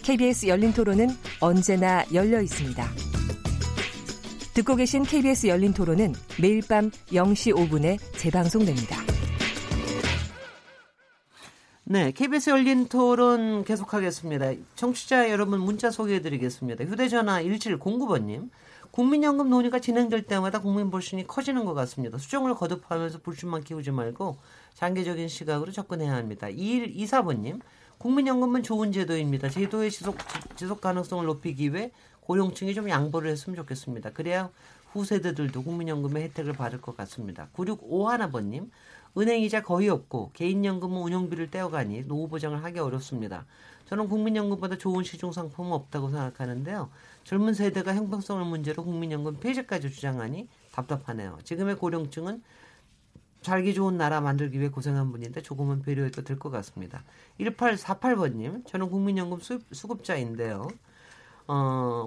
KBS 열린 토론은 언제나 열려 있습니다. 듣고 계신 KBS 열린 토론은 매일 밤 0시 5분에 재방송됩니다. 네, KBS 열린 토론 계속하겠습니다. 청취자 여러분 문자 소개해드리겠습니다. 휴대전화 1709번님. 국민연금 논의가 진행될 때마다 국민 불신이 커지는 것 같습니다. 수정을 거듭하면서 불신만 키우지 말고 장기적인 시각으로 접근해야 합니다. 2124번님. 국민연금은 좋은 제도입니다. 제도의 지속 가능성을 높이기 위해 고령층이 좀 양보를 했으면 좋겠습니다. 그래야 후세대들도 국민연금의 혜택을 받을 것 같습니다. 9651번님. 은행이자 거의 없고 개인연금은 운용비를 떼어가니 노후보장을 하기 어렵습니다. 저는 국민연금보다 좋은 시중상품은 없다고 생각하는데요. 젊은 세대가 형평성을 문제로 국민연금 폐지까지 주장하니 답답하네요. 지금의 고령층은 살기 좋은 나라 만들기 위해 고생한 분인데 조금은 배려해도 될 것 같습니다. 1848번님, 저는 국민연금 수급자인데요.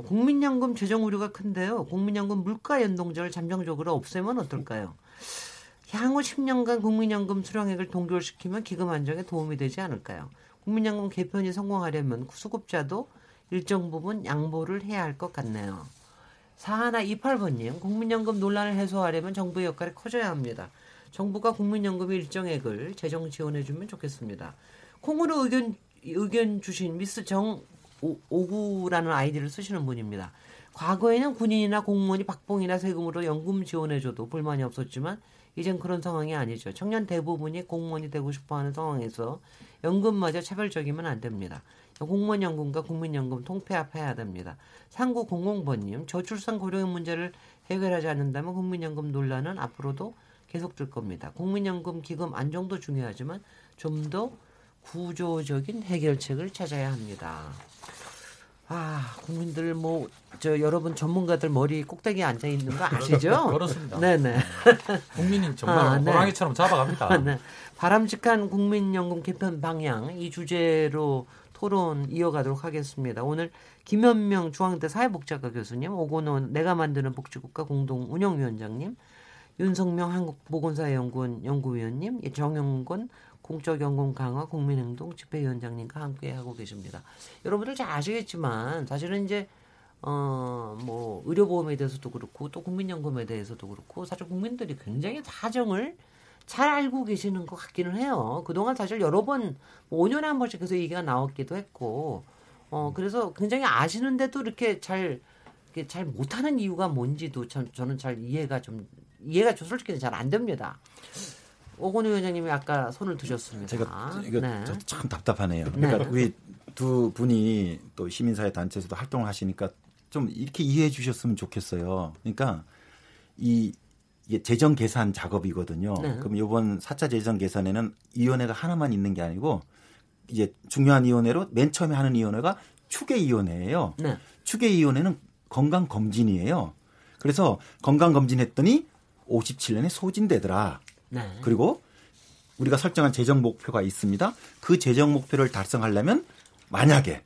국민연금 재정 우려가 큰데요. 국민연금 물가 연동제를 잠정적으로 없애면 어떨까요? 향후 10년간 국민연금 수령액을 동결시키면 기금 안정에 도움이 되지 않을까요? 국민연금 개편이 성공하려면 수급자도 일정 부분 양보를 해야 할 것 같네요. 4128번님, 국민연금 논란을 해소하려면 정부의 역할이 커져야 합니다. 정부가 국민연금의 일정액을 재정 지원해주면 좋겠습니다. 콩으로 의견 주신 미스 정오구라는 아이디를 쓰시는 분입니다. 과거에는 군인이나 공무원이 박봉이나 세금으로 연금 지원해줘도 불만이 없었지만 이젠 그런 상황이 아니죠. 청년 대부분이 공무원이 되고 싶어하는 상황에서 연금마저 차별적이면 안 됩니다. 공무원연금과 국민연금 통폐합해야 됩니다. 3900번님, 저출산 고령의 문제를 해결하지 않는다면 국민연금 논란은 앞으로도 계속될 겁니다. 국민연금 기금 안정도 중요하지만 좀 더 구조적인 해결책을 찾아야 합니다. 아, 국민들 여러분 전문가들 머리 꼭대기에 앉아 있는 거 아시죠? 그렇습니다. 네네. 국민이 정말 호랑이처럼 잡아갑니다. 네. 바람직한 국민연금 개편 방향, 이 주제로 토론 이어가도록 하겠습니다. 오늘 김연명 중앙대 사회복지학과 교수님, 오건호 내가 만드는 복지국가 공동 운영위원장님, 윤석명 한국보건사회연구원 연구위원님, 정영근 공적연금 강화 국민행동 집회위원장님과 함께 하고 계십니다. 여러분들 잘 아시겠지만 사실은 이제 의료보험에 대해서도 그렇고 또 국민연금에 대해서도 그렇고 사실 국민들이 굉장히 사정을 잘 알고 계시는 것 같기는 해요. 그동안 사실 여러 번 5년에 한 번씩 계속 얘기가 나왔기도 했고 그래서 굉장히 아시는데도 이렇게 잘 못하는 이유가 뭔지도 저는 잘 이해가 솔직히 잘 안 됩니다. 오건우 위원장님이 아까 손을 드셨습니다. 제가 이거 네. 참 답답하네요. 그러니까 네. 우리 두 분이 또 시민사회 단체에서도 활동을 하시니까 좀 이렇게 이해해 주셨으면 좋겠어요. 그러니까 이게 재정 계산 작업이거든요. 네. 그럼 이번 4차 재정 계산에는 위원회가 하나만 있는 게 아니고 이제 중요한 위원회로 맨 처음에 하는 위원회가 추계위원회예요. 네. 추계위원회는 건강검진이에요. 그래서 건강검진했더니 57년에 소진되더라. 네. 그리고 우리가 설정한 재정 목표가 있습니다. 그 재정 목표를 달성하려면 만약에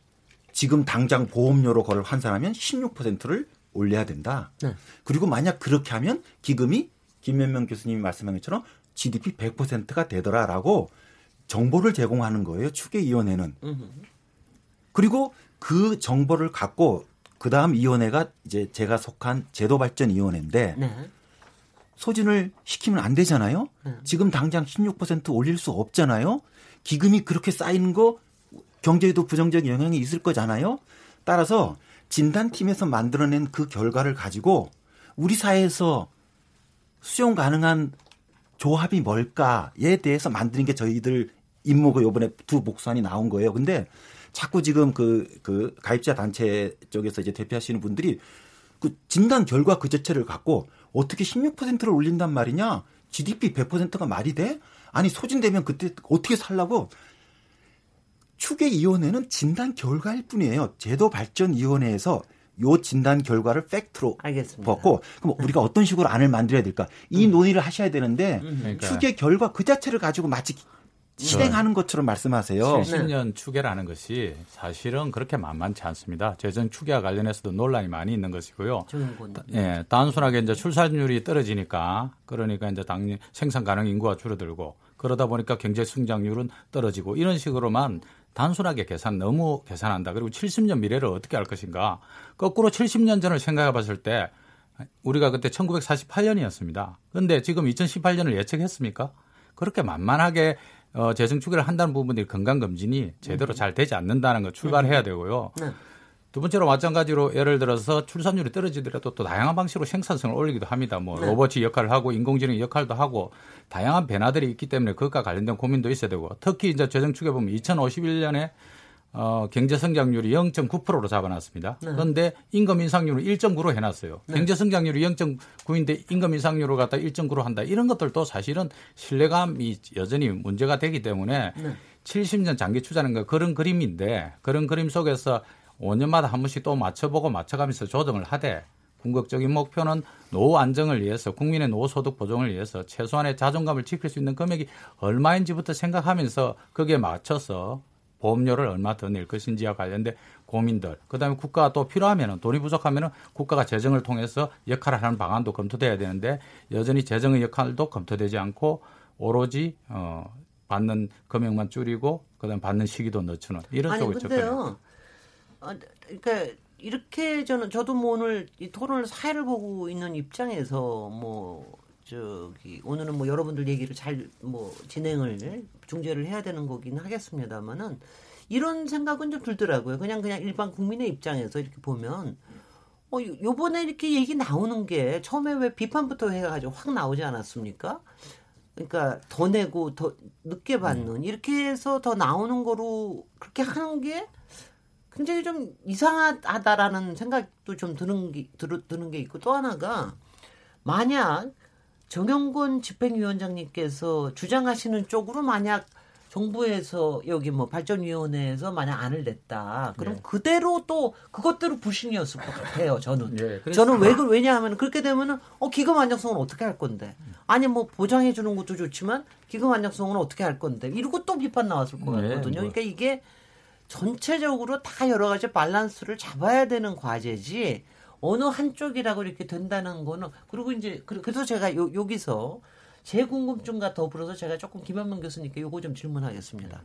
지금 당장 보험료로 그걸 환산하면 16%를 올려야 된다. 네. 그리고 만약 그렇게 하면 기금이 김연명 교수님이 말씀한 것처럼 GDP 100%가 되더라라고 정보를 제공하는 거예요. 추계위원회는. 그리고 그 정보를 갖고 그다음 위원회가 이제 제가 속한 제도발전위원회인데 네. 소진을 시키면 안 되잖아요. 네. 지금 당장 16% 올릴 수 없잖아요. 기금이 그렇게 쌓이는 거 경제에도 부정적인 영향이 있을 거잖아요. 따라서 진단팀에서 만들어낸 그 결과를 가지고 우리 사회에서 수용 가능한 조합이 뭘까에 대해서 만드는 게 저희들 임무고 이번에 두 목소안이 나온 거예요. 근데 자꾸 지금 그 가입자 단체 쪽에서 이제 대표하시는 분들이 그 진단 결과 그 자체를 갖고 어떻게 16%를 올린단 말이냐? GDP 100%가 말이 돼? 아니 소진되면 그때 어떻게 살라고? 추계위원회는 진단 결과일 뿐이에요. 제도발전위원회에서 요 진단 결과를 팩트로 봤고, 그럼 우리가 어떤 식으로 안을 만들어야 될까? 이 논의를 하셔야 되는데 그러니까. 추계 결과 그 자체를 가지고 마치 실행하는 것처럼 말씀하세요. 70년 추계라는 것이 사실은 그렇게 만만치 않습니다. 재정 추계와 관련해서도 논란이 많이 있는 것이고요. 예, 단순하게 이제 출산율이 떨어지니까 그러니까 이제 당연히 생산 가능 인구가 줄어들고 그러다 보니까 경제 성장률은 떨어지고 이런 식으로만 단순하게 계산한다. 그리고 70년 미래를 어떻게 할 것인가. 거꾸로 70년 전을 생각해 봤을 때 우리가 그때 1948년이었습니다. 그런데 지금 2018년을 예측했습니까? 그렇게 만만하게 재정 추계를 한다는 부분들이 건강검진이 제대로 잘 되지 않는다는 걸 출발해야 되고요. 두 번째로 마찬가지로 예를 들어서 출산율이 떨어지더라도 또 다양한 방식으로 생산성을 올리기도 합니다. 뭐 로봇이 역할을 하고 인공지능 역할도 하고 다양한 변화들이 있기 때문에 그것과 관련된 고민도 있어야 되고 특히 이제 재정 추계 보면 2051년에 경제 성장률이 0.9%로 잡아놨습니다. 그런데 임금 인상률을 1.9로 해놨어요. 경제 성장률이 0.9인데 임금 인상률을 갖다 1.9로 한다. 이런 것들도 사실은 신뢰감이 여전히 문제가 되기 때문에 70년 장기 투자는 그런 그림인데 그런 그림 속에서 5년마다 한 번씩 또 맞춰보고 맞춰가면서 조정을 하되 궁극적인 목표는 노후 안정을 위해서 국민의 노후 소득 보정을 위해서 최소한의 자존감을 지킬 수 있는 금액이 얼마인지부터 생각하면서 거기에 맞춰서 보험료를 얼마 더 낼 것인지와 관련된 고민들. 그다음에 국가가 또 필요하면 돈이 부족하면 국가가 재정을 통해서 역할을 하는 방안도 검토돼야 되는데 여전히 재정의 역할도 검토되지 않고 오로지 받는 금액만 줄이고 그다음에 받는 시기도 늦추는 이런 쪽을 접근해요. 그러니까 이렇게 저도 뭐 오늘 이 토론을 사회를 보고 있는 입장에서 뭐 오늘은 뭐 여러분들 얘기를 잘 뭐 진행을 중재를 해야 되는 거긴 하겠습니다만은 이런 생각은 좀 들더라고요. 그냥 일반 국민의 입장에서 이렇게 보면 요번에 이렇게 얘기 나오는 게 처음에 왜 비판부터 해가지고 확 나오지 않았습니까? 그러니까 더 내고 더 늦게 받는 이렇게 해서 더 나오는 거로 그렇게 하는 게 굉장히 좀 이상하다라는 생각도 좀 드는 게 있고 또 하나가 만약 정영근 집행위원장님께서 주장하시는 쪽으로 만약 정부에서 여기 뭐 발전위원회에서 만약 안을 냈다. 그럼 그대로 또 그것대로 불신이었을 것 같아요. 저는. 저는 왜냐하면 그렇게 되면은 기금 안정성은 어떻게 할 건데. 아니 뭐 보장해 주는 것도 좋지만 기금 안정성은 어떻게 할 건데. 이러고 또 비판 나왔을 것 같거든요. 그러니까 이게 전체적으로 다 여러 가지 밸런스를 잡아야 되는 과제지. 어느 한쪽이라고 이렇게 된다는 거는 그리고 이제 그래서 제가 여기서 제 궁금증과 더불어서 제가 조금 김현만 교수님께 요거 좀 질문하겠습니다.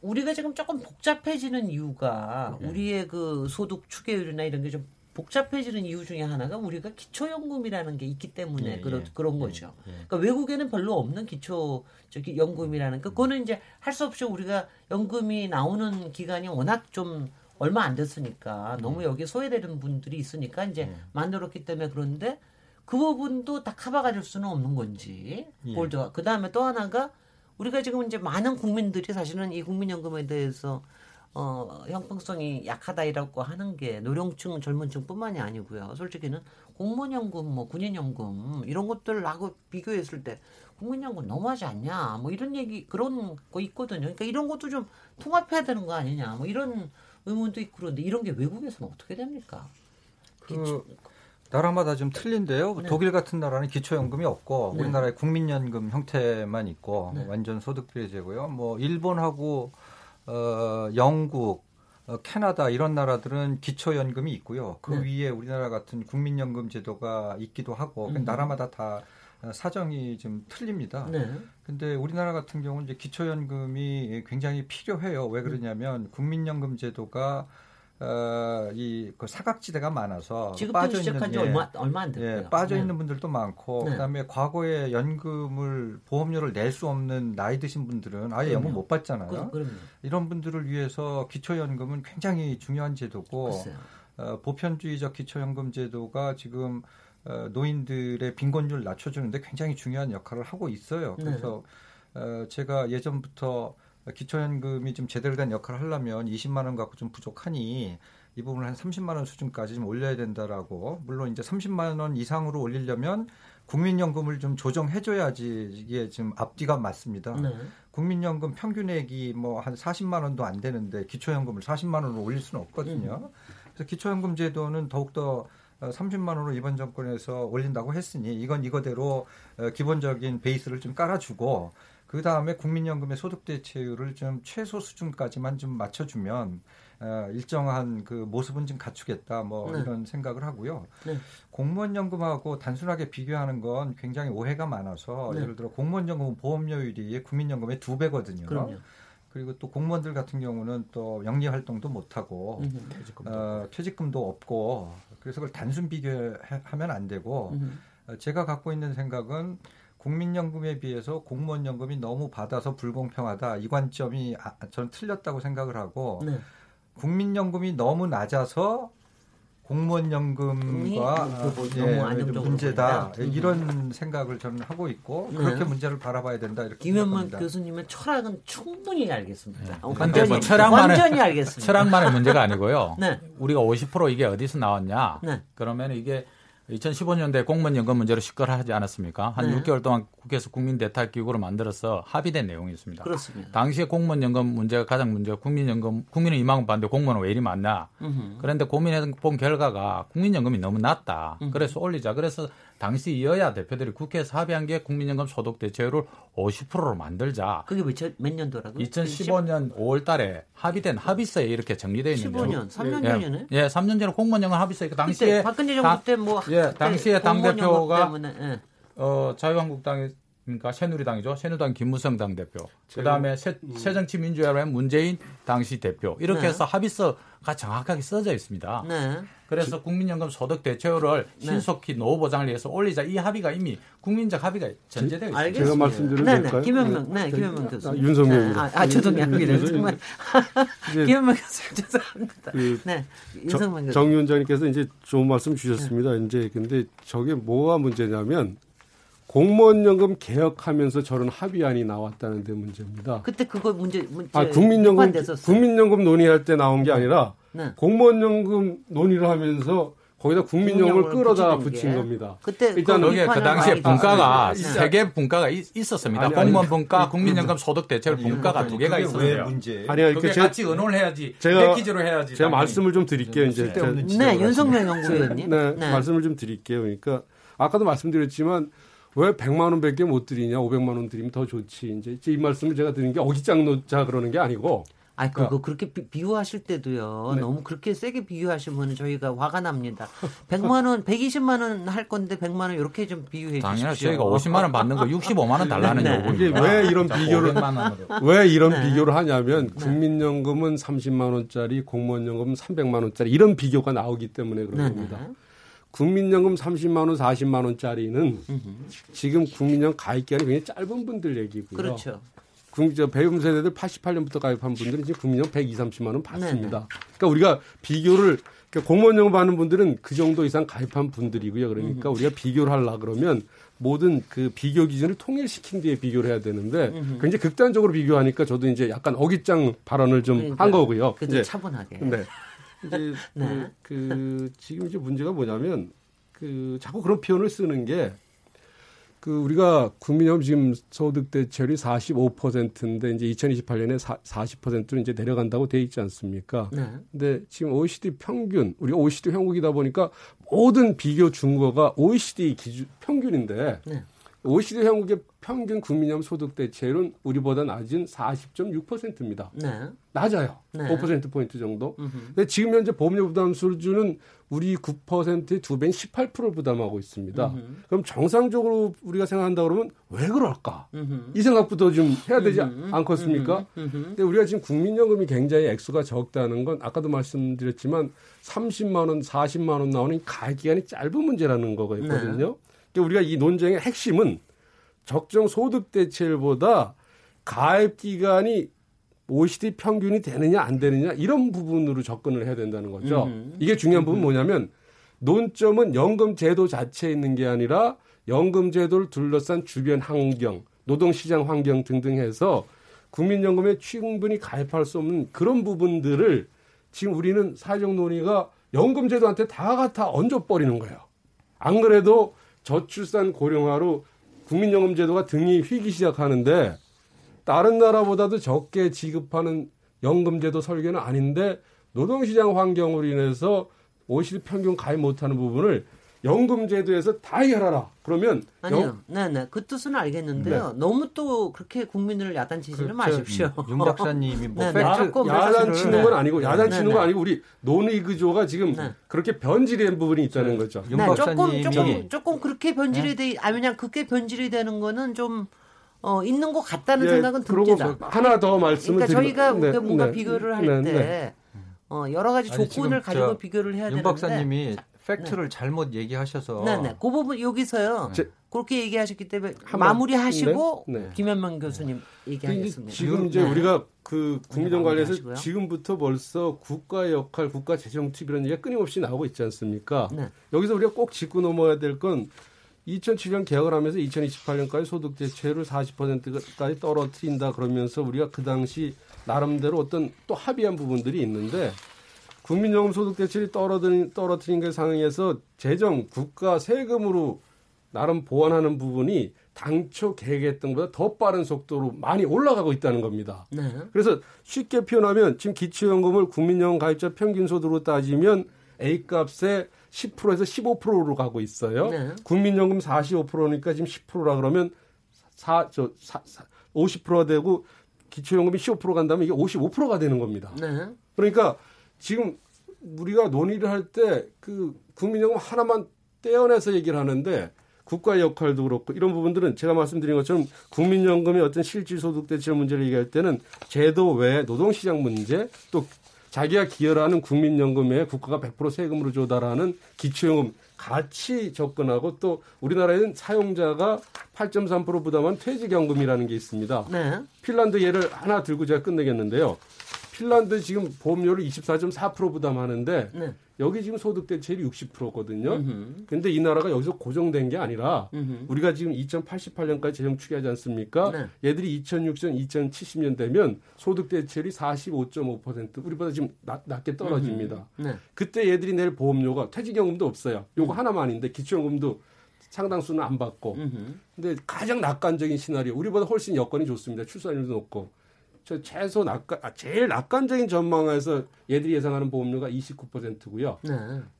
우리가 지금 조금 복잡해지는 이유가 우리의 그 소득 추계율이나 이런 게 좀 복잡해지는 이유 중에 하나가 우리가 기초연금이라는 게 있기 때문에 그런 거죠. 그러니까 외국에는 별로 없는 기초연금이라는 그거는 이제 할 수 없이 우리가 연금이 나오는 기간이 워낙 좀 얼마 안 됐으니까 너무 여기 소외되는 분들이 있으니까 이제 만들었기 때문에 그런데 그 부분도 다 커버가 될 수는 없는 건지 볼드가 그다음에 또 하나가 우리가 지금 이제 많은 국민들이 사실은 이 국민연금에 대해서 형평성이 약하다이라고 하는 게 노령층 젊은층뿐만이 아니고요. 솔직히는 공무원연금 뭐 군인연금 이런 것들하고 비교했을 때 국민연금 너무하지 않냐 뭐 이런 얘기 그런 거 있거든요. 그러니까 이런 것도 좀 통합해야 되는 거 아니냐 뭐 이런 의문도 있고 그런데 이런 게 외국에서는 어떻게 됩니까? 나라마다 좀 틀린데요. 네. 독일 같은 나라는 기초연금이 없고 네. 우리나라의 국민연금 형태만 있고 네. 완전 소득 비례제고요. 뭐 일본하고 영국, 캐나다 이런 나라들은 기초연금이 있고요. 그 네. 위에 우리나라 같은 국민연금 제도가 있기도 하고 나라마다 다 사정이 좀 틀립니다. 그런데 네. 우리나라 같은 경우는 이제 기초연금이 굉장히 필요해요. 왜 그러냐면 국민연금 제도가 그 사각지대가 많아서 빠져 있는 얼마 안 됐고요. 빠져 있는 분들도 많고 네. 그다음에 과거에 연금을 보험료를 낼 수 없는 나이 드신 분들은 아예 연금 못 받잖아요. 이런 분들을 위해서 기초연금은 굉장히 중요한 제도고 보편주의적 기초연금 제도가 지금 노인들의 빈곤율을 낮춰주는데 굉장히 중요한 역할을 하고 있어요. 그래서 제가 예전부터 기초연금이 좀 제대로 된 역할을 하려면 20만 원 갖고 좀 부족하니 이 부분을 한 30만 원 수준까지 좀 올려야 된다라고 물론 이제 30만 원 이상으로 올리려면 국민연금을 좀 조정해줘야지 이게 지금 앞뒤가 맞습니다. 국민연금 평균액이 뭐 한 40만 원도 안 되는데 기초연금을 40만 원으로 올릴 수는 없거든요. 기초연금 제도는 더욱더 30만 원으로 이번 정권에서 올린다고 했으니 이건 이거대로 기본적인 베이스를 좀 깔아주고 그 다음에 국민연금의 소득대체율을 좀 최소 수준까지만 좀 맞춰주면 일정한 그 모습은 좀 갖추겠다 뭐 네. 이런 생각을 하고요. 네. 공무원연금하고 단순하게 비교하는 건 굉장히 오해가 많아서 네. 예를 들어 공무원연금은 보험료율이 국민연금의 2배거든요. 그럼요. 그리고 또 공무원들 같은 경우는 또 영리활동도 못하고 퇴직금도 없고 그래서 그걸 단순 비교하면 안 되고 제가 갖고 있는 생각은 국민연금에 비해서 공무원연금이 너무 받아서 불공평하다. 이 관점이 저는 틀렸다고 생각을 하고 네. 국민연금이 너무 낮아서 공무원연금과 문제다. 이런 생각을 저는 하고 있고 네. 그렇게 문제를 바라봐야 된다. 이렇게 김현만 교수님의 철학은 충분히 알겠습니다. 네. 완전히 알겠습니다. 철학만의 문제가 아니고요. 네. 우리가 50% 이게 어디서 나왔냐. 네. 그러면 이게 2015년도에 공무원연금 문제로 시끄러 하지 않았습니까? 한 네. 6개월 동안 국회에서 국민대탈기구를 만들어서 합의된 내용이 있습니다. 그렇습니다. 당시에 공무원연금 문제가 가장 문제가 국민연금, 국민은 2만 원 받는데 공무원은 왜 이리 많나? 그런데 고민해본 결과가 국민연금이 너무 낮다. 그래서 올리자. 그래서 당시 여야 대표들이 국회에서 합의한 게 국민연금 소득대체율을 50%로 만들자. 그게 몇 년도라고요? 2015년 5월 달에 합의된 합의서에 이렇게 정리되어 있는데요. 15년, 3년 전이네. 예, 3년 전에 공무원연금 합의서니까 당시에 박근혜 정부 때 뭐 예, 당시에 당 대표가 예. 자유한국당이 그러니까 새누리당이죠. 새누리당 김무성 당 대표. 그다음에 새정치민주연합의 문재인 당시 대표. 이렇게 네. 해서 합의서가 정확하게 써져 있습니다. 네. 그래서 국민연금 소득 대체율을 네. 신속히 노후 보장을 위해서 올리자. 이 합의가 이미 국민적 합의가 전제되어 있습니다. 알겠습니다. 제가 말씀드려도 될까요? 김현명, 네, 김현명 교수. 윤석명. 죄송해요. 정말 김현명 교수 죄송합니다. 네, 윤석명 교수. 정 위원장님께서 이제 좋은 말씀 주셨습니다. 네. 이제 근데 저게 뭐가 문제냐면. 공무원연금 개혁하면서 저런 합의안이 나왔다는 데 문제입니다. 그때 그거 국민연금 논의할 때 나온 게 아니라 네. 공무원연금 논의를 하면서 거기다 국민연금을 끌어다 붙인 겁니다. 그때 일단 여기에 그 당시에 분과가 세 개 분과가 있었습니다. 공무원 분과, 국민연금 소득 대체율 분과가 두 개가 있었어요. 그게 같이 의논을 해야지. 내 기준으로 해야지. 제가 말씀을 좀 드릴게요. 이제 네, 윤석명 연구위원님. 네, 말씀을 좀 드릴게요. 그러니까 아까도 말씀드렸지만. 왜 100만 원밖에 못 드리냐, 500만 원 드리면 더 좋지. 이제 이 말씀을 제가 드리는 게 어깃장 놓자 그러는 게 아니고. 아, 그거 그렇게 비유하실 때도요. 네. 너무 그렇게 세게 비유하시면 저희가 화가 납니다. 100만 원, 120만 원 할 건데 100만 원 이렇게 좀 비유해 주십시오. 당연히 저희가 50만 원 받는 거 65만 원 달라는 요구입니다. 왜 이런 비교를 비교를 하냐면 국민연금은 30만 원짜리, 공무원연금은 300만 원짜리 이런 비교가 나오기 때문에 그런 겁니다. 국민연금 30만 원, 40만 원짜리는 지금 국민연금 가입 기간이 굉장히 짧은 분들 얘기고요. 그렇죠. 배움 세대들 88년부터 가입한 분들은 지금 국민연금 120, 30만 원 받습니다. 네네. 그러니까 우리가 비교를 공무원연금 받는 분들은 그 정도 이상 가입한 분들이고요. 그러니까 우리가 비교를 하려고 그러면 모든 그 비교 기준을 통일시킨 뒤에 비교를 해야 되는데 굉장히 극단적으로 비교하니까 저도 이제 약간 어깃장 발언을 좀 한 거고요. 근데 차분하게. 네. 이제 네. 지금 이제 문제가 뭐냐면 자꾸 그런 표현을 쓰는 게 우리가 국민연금 지금 소득 대체율이 45%인데 이제 2028년에 40%로 이제 내려간다고 돼 있지 않습니까? 네. 근데 지금 OECD 평균, 우리 OECD 회원국이다 보니까 모든 비교 준거가 OECD 기준 평균인데 네. OECD 회원국의 평균 국민연금 소득 대체율은 우리보다 낮은 40.6%입니다. 네. 낮아요. 네. 5%포인트 정도. 근데 지금 현재 보험료 부담 수준은 우리 9%의 2배인 18%를 부담하고 있습니다. 그럼 정상적으로 우리가 생각한다 그러면 왜 그럴까? 이 생각부터 좀 해야 되지 않겠습니까? 근데 우리가 지금 국민연금이 굉장히 액수가 적다는 건 아까도 말씀드렸지만 30만 원, 40만 원 나오는 가입 기간이 짧은 문제라는 거거든요. 네. 우리가 이 논쟁의 핵심은 적정 소득 대체율보다 가입 기간이 OECD 평균이 되느냐 안 되느냐 이런 부분으로 접근을 해야 된다는 거죠. 이게 중요한 부분 뭐냐면 논점은 연금 제도 자체에 있는 게 아니라 연금 제도를 둘러싼 주변 환경, 노동시장 환경 등등 해서 국민연금에 충분히 가입할 수 없는 그런 부분들을 지금 우리는 사회적 논의가 연금 제도한테 다 갖다 얹어버리는 거예요. 안 그래도 저출산 고령화로 국민연금 제도가 등이 휘기 시작하는데 다른 나라보다도 적게 지급하는 연금 제도 설계는 아닌데 노동시장 환경으로 인해서 OECD 평균 가입 못하는 부분을 연금제도에서 다 해결하라. 그러면 아니요, 네네 그 뜻은 알겠는데요. 네. 너무 또 그렇게 국민을 야단치지는 마십시오. 윤 박사님이 뭐 팩트 야단치는 건 아니고 야단치는 건 아니고 우리 논의 구조가 지금 그렇게 변질된 부분이 있다는 거죠. 윤 박사님이 조금 그렇게 변질이 돼. 아 그냥 그게 변질이 되는 거는 좀. 있는 것 같다는 생각은 듭니다. 하나 더 말씀을 드리면 그러니까 저희가 뭔가 비교를 할 때 여러 가지 조건을 가지고 비교를 해야 되는데 윤 박사님이 팩트를 잘못 얘기하셔서 그 부분 여기서요. 그렇게 얘기하셨기 때문에 마무리하시고 김현만 교수님 얘기하겠습니다. 지금 이제 우리가 그 국민정 관련해서 지금부터 벌써 국가의 역할, 국가 재정 투입 이런 얘기가 끊임없이 나오고 있지 않습니까? 여기서 우리가 꼭 짚고 넘어야 될 건 2007년 개혁을 하면서 2028년까지 소득 대체율을 40%까지 떨어뜨린다 그러면서 우리가 그 당시 나름대로 어떤 또 합의한 부분들이 있는데 국민연금 소득 대체율이 떨어뜨린 게 상황에서 재정, 국가, 세금으로 나름 보완하는 부분이 당초 계획했던 것보다 더 빠른 속도로 많이 올라가고 있다는 겁니다. 그래서 쉽게 표현하면 지금 기초연금을 국민연금 가입자 평균 소득으로 따지면 A값에 10%에서 15%로 가고 있어요. 국민연금 45%니까 지금 10%라 그러면 50%가 되고 기초연금이 15% 간다면 이게 55%가 되는 겁니다. 그러니까 지금 우리가 논의를 할 때 그 국민연금 하나만 떼어내서 얘기를 하는데 국가의 역할도 그렇고 이런 부분들은 제가 말씀드린 것처럼 국민연금의 어떤 실질소득 대체 문제를 얘기할 때는 제도 외에 노동시장 문제 또 자기가 기여를 하는 국민연금에 국가가 100% 세금으로 조달하는 기초연금 같이 접근하고 또 우리나라에는 사용자가 8.3% 부담한 퇴직연금이라는 게 있습니다. 핀란드 예를 하나 들고 제가 끝내겠는데요. 핀란드 지금 보험료를 24.4% 부담하는데 여기 지금 소득대체율이 60%거든요. 그런데 이 나라가 여기서 고정된 게 아니라 우리가 지금 2088년까지 재정 추계하지 않습니까? 얘들이 2060년, 2070년 되면 소득대체율이 45.5% 우리보다 지금 낮게 떨어집니다. 그때 얘들이 낼 보험료가 퇴직연금도 없어요. 요거 하나만 인데 기초연금도 상당수는 안 받고. 근데 가장 낙관적인 시나리오. 우리보다 훨씬 여건이 좋습니다. 출산율도 높고. 제일 낙관적인 전망에서 얘들이 예상하는 보험료가 29%고요.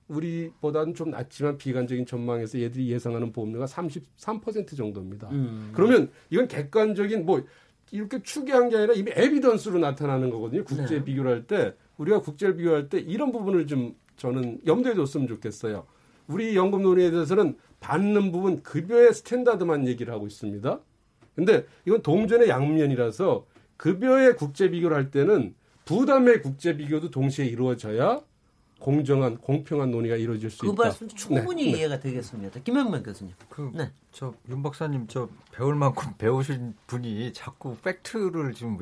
우리보다는 좀 낮지만 비관적인 전망에서 얘들이 예상하는 보험료가 33% 정도입니다. 그러면 이건 객관적인 뭐 이렇게 추계한 게 아니라 이미 에비던스로 나타나는 거거든요. 국제 비교를 할 때 우리가 국제를 비교할 때 이런 부분을 좀 저는 염두에 뒀으면 좋겠어요. 우리 연금 논의에 대해서는 받는 부분 급여의 스탠다드만 얘기를 하고 있습니다. 그런데 이건 동전의 양면이라서 급여의 국제 비교를 할 때는 부담의 국제 비교도 동시에 이루어져야 공정한 공평한 논의가 이루어질 수 있다. 그 말씀 충분히 이해가 되겠습니다. 김현만 교수님. 저 윤 박사님 저 배울 만큼 배우신 분이 자꾸 팩트를 지금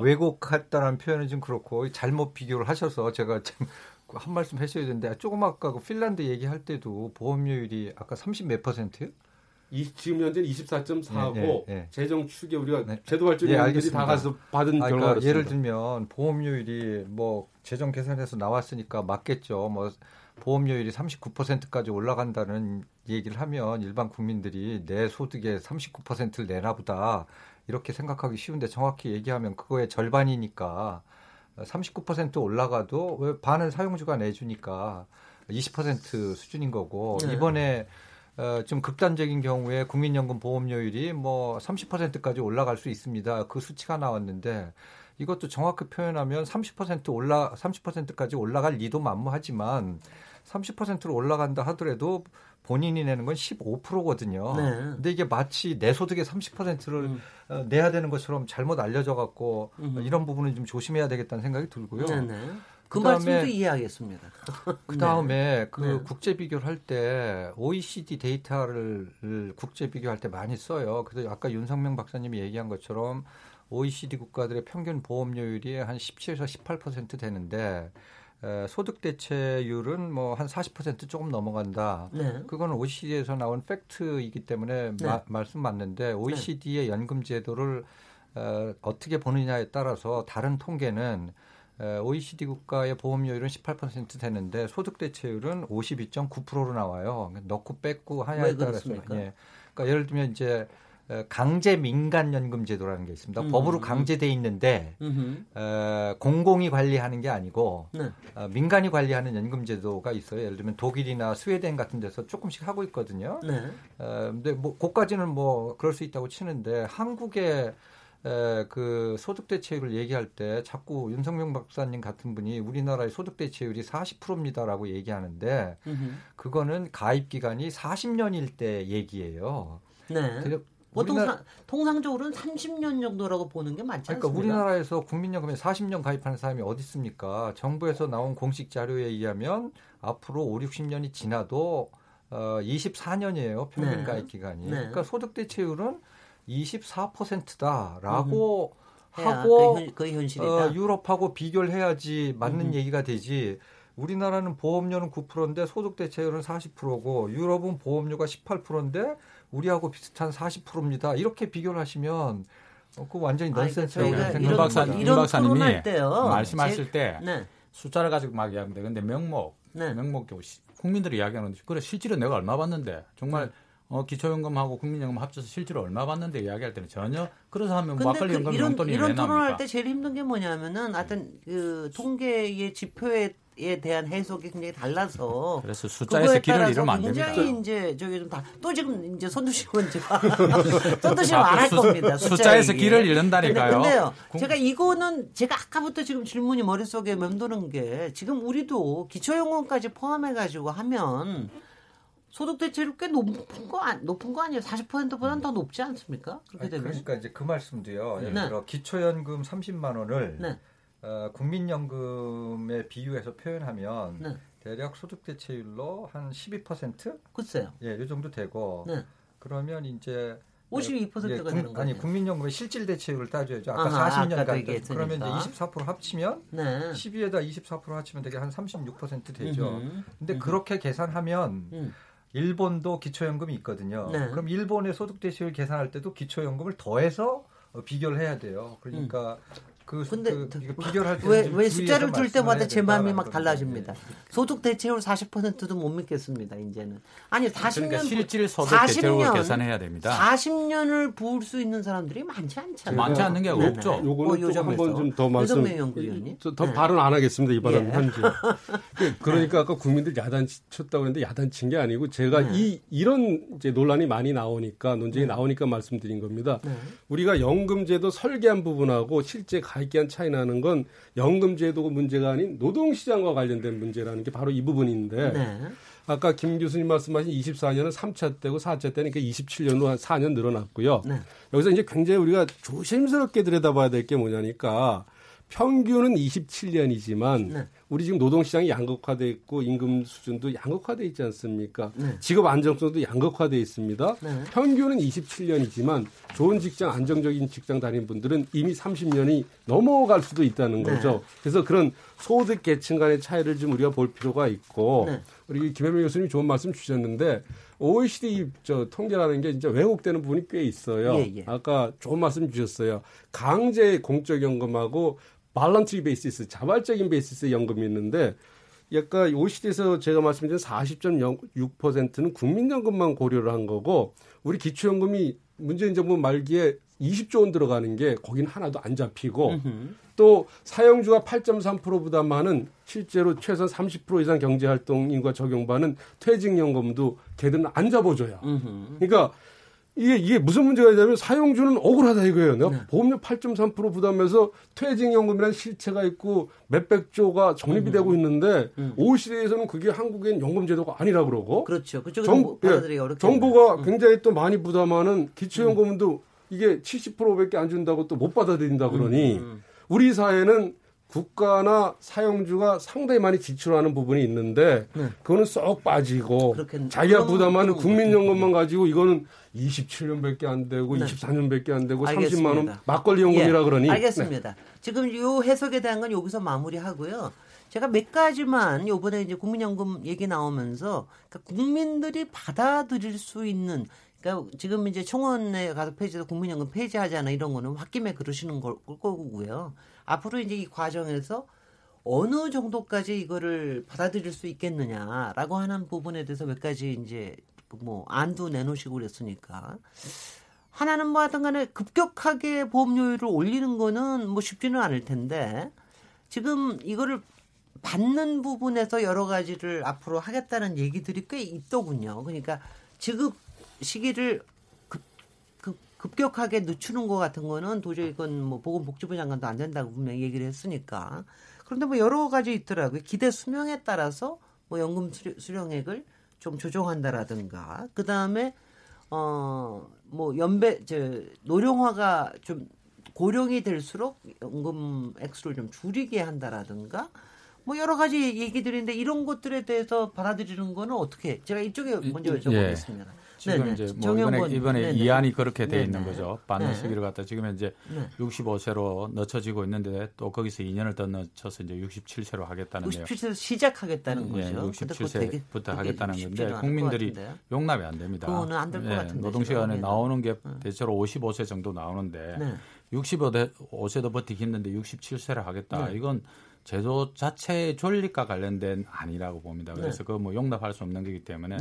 왜곡했다는 표현은 좀 그렇고 잘못 비교를 하셔서 제가 참 한 말씀 했어야 되는데 조금 아까 그 핀란드 얘기할 때도 보험료율이 아까 30몇 %예요? 지금 현재는 24.4고 재정 추계 우리가 제도 발전이 다 가서 받은 결과로 예를 들면 보험료율이 뭐 재정 계산해서 나왔으니까 맞겠죠. 뭐 보험료율이 39%까지 올라간다는 얘기를 하면 일반 국민들이 내 소득의 39%를 내나 보다 이렇게 생각하기 쉬운데 정확히 얘기하면 그거의 절반이니까 39% 올라가도 왜 반은 사용주가 내주니까 20% 수준인 거고 이번에 좀 극단적인 경우에 국민연금 보험료율이 뭐 30%까지 올라갈 수 있습니다. 그 수치가 나왔는데 이것도 정확히 표현하면 30%까지 올라갈 리도 만무하지만 30%로 올라간다 하더라도 본인이 내는 건 15%거든요. 근데 이게 마치 내 소득의 30%를 내야 되는 것처럼 잘못 알려져 갖고 이런 부분은 좀 조심해야 되겠다는 생각이 들고요. 그 말씀도 이해하겠습니다. 그다음에 국제 비교를 할 때 OECD 데이터를 국제 비교할 때 많이 써요. 그래서 아까 윤석명 박사님이 얘기한 것처럼 OECD 국가들의 평균 보험료율이 한 17에서 18% 되는데 소득 대체율은 뭐 한 40% 조금 넘어간다. 그건 OECD에서 나온 팩트이기 때문에 말씀 맞는데 OECD의 연금 제도를 어떻게 보느냐에 따라서 다른 통계는 OECD 국가의 보험료율은 18% 되는데 소득 대체율은 52.9%로 나와요. 넣고 뺐고 하냐에 따라서. 그러니까 예를 들면 이제 강제 민간연금 제도라는 게 있습니다. 법으로 강제돼 있는데 공공이 관리하는 게 아니고 네. 민간이 관리하는 연금 제도가 있어요. 예를 들면 독일이나 스웨덴 같은 데서 조금씩 하고 있거든요. 네. 근데 뭐 그까지는 뭐 그럴 수 있다고 치는데 한국의 그 소득대체율을 얘기할 때 자꾸 윤석명 박사님 같은 분이 우리나라의 소득대체율이 40%입니다라고 얘기하는데 그거는 가입기간이 40년일 때 얘기예요. 네. 보통 통상적으로는 30년 정도라고 보는 게 맞지 않습니까? 그러니까 우리나라에서 국민연금에 40년 가입하는 사람이 어디 있습니까? 정부에서 나온 공식 자료에 의하면 앞으로 5, 60년이 지나도 24년이에요. 평균 네. 가입기간이. 네. 그러니까 소득대체율은 24%다라고 하고 그게 현실이다. 유럽하고 비교를 해야지 맞는 얘기가 되지. 우리나라는 보험료는 9%인데 소득대체율은 40%고 유럽은 보험료가 18%인데 우리하고 비슷한 40%입니다. 이렇게 비교를 하시면 그 완전히 넌센스라고 생각합니다. 윤 박사님이 말씀하실 때 네. 숫자를 가지고 막 이야기합니다. 그런데 명목이 국민들이 이야기하는 그래 실제로 내가 얼마 받는데 정말 네. 기초연금하고 국민연금 합쳐서 실제로 얼마 받는데 이야기할 때는 전혀 그래서 하면 막걸리 연금 용돈이 왜 나옵니까? 이런 토론할 때 제일 힘든 게 뭐냐면은 하여튼 그 통계의 지표에 대한 해석이 굉장히 달라서 그래서 숫자에서 길을 잃으면 안 됩니다. 굉장히 이제 저기 좀 다 또 지금 이제 손두시면 안 할 겁니다. 숫자에서 길을 잃는다니까요. 근데요, 제가 이거는 제가 아까부터 지금 질문이 머릿속에 맴도는 게 지금 우리도 기초연금까지 포함해가지고 하면. 소득대체율 꽤 높은 거 아니에요? 40%보다는 더 높지 않습니까? 그렇게 되면 그러니까 이제 그 말씀도요. 예를 들어 기초연금 30만 원을 네. 국민연금에 비유해서 표현하면 네. 대략 소득대체율로 한 12%? 글쎄요. 예, 이 정도 되고 네. 그러면 이제 52%가 되는 거예요. 아니 국민연금의 실질 대체율을 따져야죠. 아까 40년간 그러면 이제 24% 합치면 네. 12에다 24% 합치면 되게 한 36% 되죠. 근데 그렇게 계산하면 일본도 기초연금이 있거든요. 네. 그럼 일본의 소득대체율 계산할 때도 기초연금을 더해서 비교를 해야 돼요. 그러니까 근데 비교할 때 왜 숫자를 둘 때마다 제 마음이 막 달라집니다. 네. 소득대체율 40%도 못 믿겠습니다. 이제는 아니 40년 그러니까 실질 소득대체율 계산해야 됩니다. 40년을 부을 수 있는 사람들이 많지 않잖아요. 많지 않는 게 없죠. 요거는 한 번 좀 더 말씀. 더 네. 발언 안 하겠습니다. 이번에는 예. 현재. 그러니까 아까 국민들 야단쳤다고 했는데 야단친 게 아니고 제가 네. 이런 이제 논란이 많이 나오니까 논쟁이 네. 나오니까 말씀드린 겁니다. 네. 우리가 연금제도 설계한 부분하고 실제 가입기간 차이 나는 건 연금제도가 문제가 아닌 노동시장과 관련된 문제라는 게 바로 이 부분인데 네. 아까 김 교수님 말씀하신 24년은 3차 때고 4차 때는 그러니까 27년으로 한 4년 늘어났고요. 네. 여기서 이제 굉장히 우리가 조심스럽게 들여다봐야 될 게 뭐냐니까 평균은 27년이지만 네. 우리 지금 노동시장이 양극화돼 있고 임금 수준도 양극화돼 있지 않습니까? 네. 직업 안정성도 양극화돼 있습니다. 네. 평균은 27년이지만 좋은 직장, 안정적인 직장 다닌 분들은 이미 30년이 넘어갈 수도 있다는 거죠. 네. 그래서 그런 소득 계층 간의 차이를 좀 우리가 볼 필요가 있고 네. 우리 김현명 교수님이 좋은 말씀 주셨는데 OECD 통계라는 게 진짜 왜곡되는 부분이 꽤 있어요. 예, 예. 아까 좋은 말씀 주셨어요. 강제 공적연금하고 발런트리 베이시스, 자발적인 베이시스 연금이 있는데 약간 OECD에서 제가 말씀드린 40.6%는 국민연금만 고려를 한 거고 우리 기초연금이 문재인 정부 말기에 20조 원 들어가는 게 거긴 하나도 안 잡히고 또 사용주가 8.3% 부담하는 실제로 최소한 30% 이상 경제활동인과 적용받는 퇴직연금도 걔들은 안 잡아줘요. 그러니까 이게 무슨 문제가 있냐면 사용주는 억울하다 이거예요. 내가 네. 보험료 8.3% 부담해서 퇴직연금이라는 실체가 있고 몇백조가 적립이 되고 있는데 OECD에서는 그게 한국엔 연금제도가 아니라 그러고 그렇죠. 그쪽은 받아들이기 어렵죠. 정부가 굉장히 또 많이 부담하는 기초연금도 이게 70%밖에 안 준다고 또 못 받아들인다 그러니 우리 사회는 국가나 사용주가 상당히 많이 지출하는 부분이 있는데 네. 그거는 쏙 빠지고 그렇겠네. 자기가 부담하는 국민연금만 가지고 이거는 27년밖에 안 되고 네. 24년밖에 안 되고 알겠습니다. 30만 원 막걸리 연금이라 예. 그러니 알겠습니다. 네. 지금 이 해석에 대한 건 여기서 마무리하고요. 제가 몇 가지만 이번에 이제 국민연금 얘기 나오면서 그러니까 국민들이 받아들일 수 있는 그러니까 지금 이제 청원에 가서 폐지해서 국민연금 폐지하잖아 이런 거는 홧김에 그러시는 걸 거고요. 앞으로 이제 이 과정에서 어느 정도까지 이거를 받아들일 수 있겠느냐라고 하는 부분에 대해서 몇 가지 이제 뭐 안도 내놓으시고 그랬으니까 하나는 뭐 하든 간에 급격하게 보험료율을 올리는 거는 뭐 쉽지는 않을 텐데 지금 이거를 받는 부분에서 여러 가지를 앞으로 하겠다는 얘기들이 꽤 있더군요. 그러니까 지급 시기를 급격하게 늦추는 것 같은 거는 도저히 이건 뭐 보건복지부 장관도 안 된다고 분명히 얘기를 했으니까. 그런데 뭐 여러 가지 있더라고요. 기대 수명에 따라서 뭐 연금 수령액을 좀 조정한다라든가. 그 다음에 뭐 연배 노령화가 좀 고령이 될수록 연금 액수를 좀 줄이게 한다라든가. 뭐 여러 가지 얘기들인데 이런 것들에 대해서 받아들이는 거는 어떻게? 제가 이쪽에 먼저 여쭤보겠습니다. 예. 지금 네네. 이제 뭐 이번에 이안이 그렇게 돼 있는 거죠. 받는 시기를 갖다 지금 이제 65세로 늦춰지고 있는데 또 거기서 2년을 더 늦춰서 이제 67세로 하겠다는 거예요. 67세로 시작하겠다는 거죠. 67세부터 하겠다는 건데 국민들이 용납이 안 됩니다. 그거는 안 될 것 같은데 노동 시간에 나오는 게 대체로 55세 정도 나오는데 65세도 버티기 힘든데 67세를 하겠다. 이건 제도 자체의 존립과 관련된 아니라고 봅니다. 그래서 그거 뭐 용납할 수 없는 거기 때문에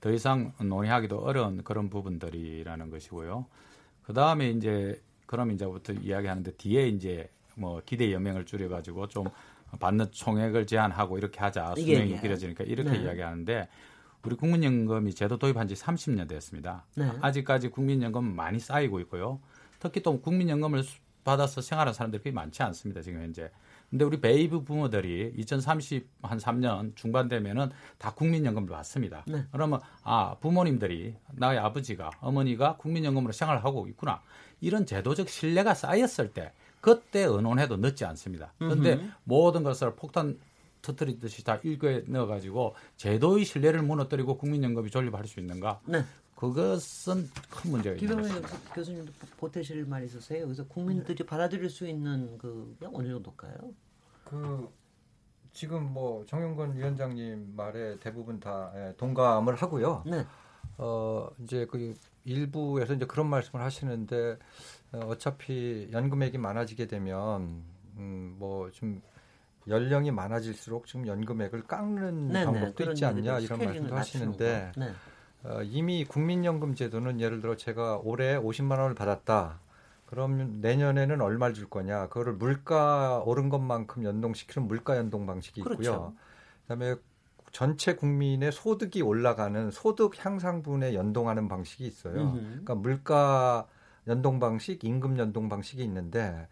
더 이상 논의하기도 어려운 그런 부분들이라는 것이고요. 그 다음에 이제 그럼 이제부터 이야기하는데 뒤에 이제 뭐 기대 연명을 줄여가지고 좀 받는 총액을 제한하고 이렇게 하자 수명이 길어지니까 이렇게 이야기하는데 우리 국민연금이 제도 도입한 지 30년 됐습니다. 아직까지 국민연금 많이 쌓이고 있고요. 특히 또 국민연금을 받아서 생활하는 사람들이 많지 않습니다. 지금 현재. 근데 우리 베이브 부모들이 2030 한 3년 중반 되면은 다 국민연금을 받습니다. 그러면 아 부모님들이 나의 아버지가 어머니가 국민연금으로 생활하고 있구나 이런 제도적 신뢰가 쌓였을 때 그때 의논해도 늦지 않습니다. 그런데 모든 것을 폭탄 터뜨리듯이 다 일교에 넣어가지고 제도의 신뢰를 무너뜨리고 국민연금이 존립할 수 있는가? 그것은 큰 문제가 있는 것입니다. 김현만 교수님도 보태실 말이 있으세요? 그래서 국민들이 받아들일 수 있는 그게 어느 정도일까요? 지금 뭐 정영근 위원장님 말에 대부분 다 동감을 하고요. 이제 그 일부에서 이제 그런 말씀을 하시는데 어차피 연금액이 많아지게 되면 뭐 좀 연령이 많아질수록 지금 연금액을 깎는 방법도 있지 않냐 이런 말씀도 하시는데. 이미 국민연금 제도는 예를 들어 제가 올해 50만 원을 받았다. 그럼 내년에는 얼마를 줄 거냐. 그거를 물가 오른 것만큼 연동시키는 물가 연동 방식이 있고요. 그렇죠. 그다음에 전체 국민의 소득이 올라가는 소득 향상분에 연동하는 방식이 있어요. 그러니까 물가 연동 방식, 임금 연동 방식이 있는데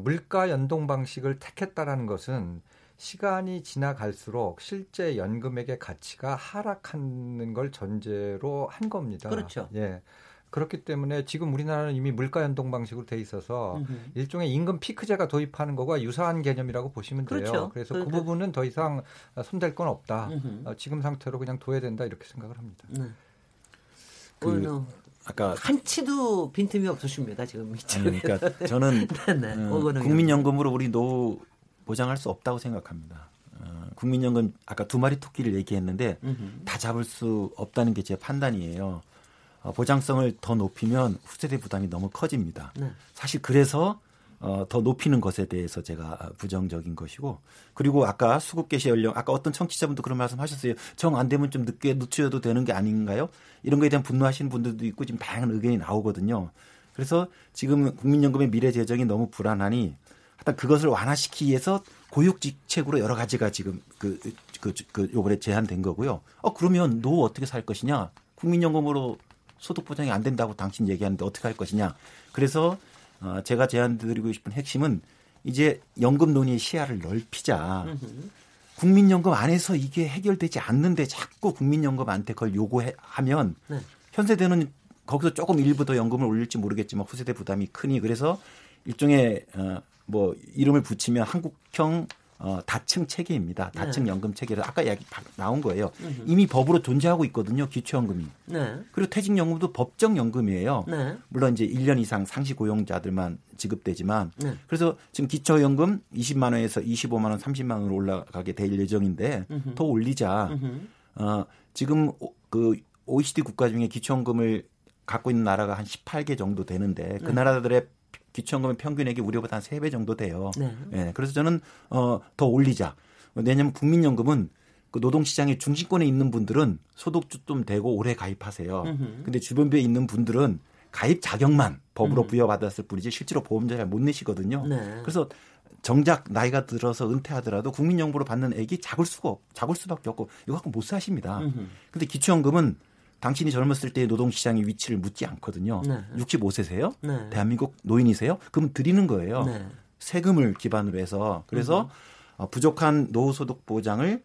물가 연동 방식을 택했다라는 것은 시간이 지나갈수록 실제 연금액의 가치가 하락하는 걸 전제로 한 겁니다. 그렇죠. 예. 그렇기 때문에 지금 우리나라는 이미 물가 연동 방식으로 돼 있어서 일종의 임금 피크제가 도입하는 거와 유사한 개념이라고 보시면 돼요. 그렇죠. 그래서 그 부분은 더 이상 손댈 건 없다. 지금 상태로 그냥 둬야 된다 이렇게 생각을 합니다. 아까 한치도 빈틈이 없으십니다. 지금 그러니까 저는 국민연금으로 우리 노후 보장할 수 없다고 생각합니다. 국민연금 아까 두 마리 토끼를 얘기했는데 다 잡을 수 없다는 게 제 판단이에요. 보장성을 더 높이면 후세대 부담이 너무 커집니다. 사실 그래서 더 높이는 것에 대해서 제가 부정적인 것이고 그리고 아까 수급 개시 연령 아까 어떤 청취자분도 그런 말씀하셨어요. 정 안 되면 좀 늦게 늦추어도 되는 게 아닌가요? 이런 거에 대한 분노하시는 분들도 있고 지금 다양한 의견이 나오거든요. 그래서 지금 국민연금의 미래 재정이 너무 불안하니 하여튼 그것을 완화시키기 위해서 고육지책으로 여러 가지가 지금 요번에 제한된 거고요. 그러면 노후 어떻게 살 것이냐? 국민연금으로 소득 보장이 안 된다고 당신 얘기하는데 어떻게 할 것이냐? 그래서 제가 제안드리고 싶은 핵심은 이제 연금 논의의 시야를 넓히자. 국민연금 안에서 이게 해결되지 않는데 자꾸 국민연금한테 그걸 요구하면 현 세대는 거기서 조금 일부 더 연금을 올릴지 모르겠지만 후세대 부담이 크니 그래서 일종의 뭐 이름을 붙이면 한국형 다층 체계입니다. 다층 연금 체계를 아까 이야기 나온 거예요. 이미 법으로 존재하고 있거든요. 기초연금이. 그리고 퇴직연금도 법정 연금이에요. 물론 이제 1년 이상 상시 고용자들만 지급되지만 그래서 지금 기초연금 20만 원에서 25만 원, 30만 원으로 올라가게 될 예정인데 더 올리자. 지금 그 OECD 국가 중에 기초연금을 갖고 있는 나라가 한 18개 정도 되는데 그 나라들의 기초연금의 평균액이 우리보다 한 3배 정도 돼요. 네, 그래서 저는 더 올리자. 왜냐하면 국민연금은 그 노동시장의 중심권에 있는 분들은 소득주 좀 되고 오래 가입하세요. 그런데 주변부에 있는 분들은 가입 자격만 법으로 부여받았을 뿐이지 실제로 보험료를 못 내시거든요. 네. 그래서 정작 나이가 들어서 은퇴하더라도 국민연금으로 받는 액이 작을 수밖에 없고 이거 갖고 못 사십니다. 그런데 기초연금은 당신이 젊었을 때의 노동시장의 위치를 묻지 않거든요. 네. 65세세요? 네. 대한민국 노인이세요? 그러면 드리는 거예요. 네. 세금을 기반으로 해서. 그래서 부족한 노후소득 보장을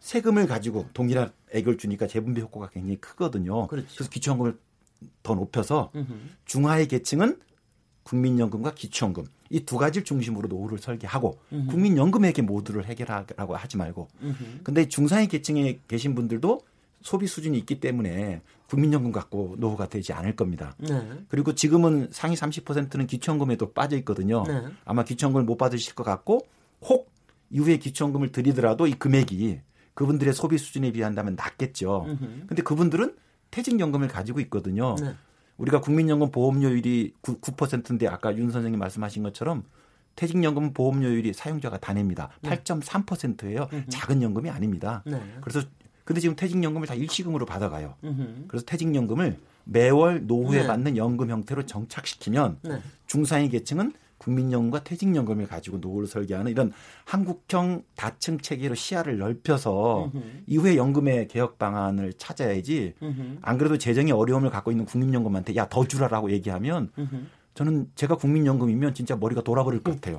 세금을 가지고 동일한 액을 주니까 재분배 효과가 굉장히 크거든요. 그렇죠. 그래서 기초연금을 더 높여서 중하위 계층은 국민연금과 기초연금 이 두 가지를 중심으로 노후를 설계하고 국민연금에게 모두를 해결하라고 하지 말고 근데 중상위 계층에 계신 분들도 소비 수준이 있기 때문에 국민연금 갖고 노후가 되지 않을 겁니다. 네. 그리고 지금은 상위 30%는 기초연금에도 빠져 있거든요. 네. 아마 기초연금을 못 받으실 것 같고 혹 이후에 기초연금을 드리더라도 이 금액이 그분들의 소비 수준에 비한다면 낮겠죠. 그런데 그분들은 퇴직연금을 가지고 있거든요. 네. 우리가 국민연금 보험료율이 9%인데 아까 윤 선생님 말씀하신 것처럼 퇴직연금 보험료율이 사용자가 다 냅니다. 8.3%예요. 작은 연금이 아닙니다. 네. 그래서 근데 지금 퇴직연금을 다 일시금으로 받아가요. 그래서 퇴직연금을 매월 노후에 네. 받는 연금 형태로 정착시키면 네. 중상위 계층은 국민연금과 퇴직연금을 가지고 노후를 설계하는 이런 한국형 다층 체계로 시야를 넓혀서 이후에 연금의 개혁 방안을 찾아야지 안 그래도 재정의 어려움을 갖고 있는 국민연금한테 야, 더 주라라고 얘기하면 저는 제가 국민연금이면 진짜 머리가 돌아버릴 것 같아요.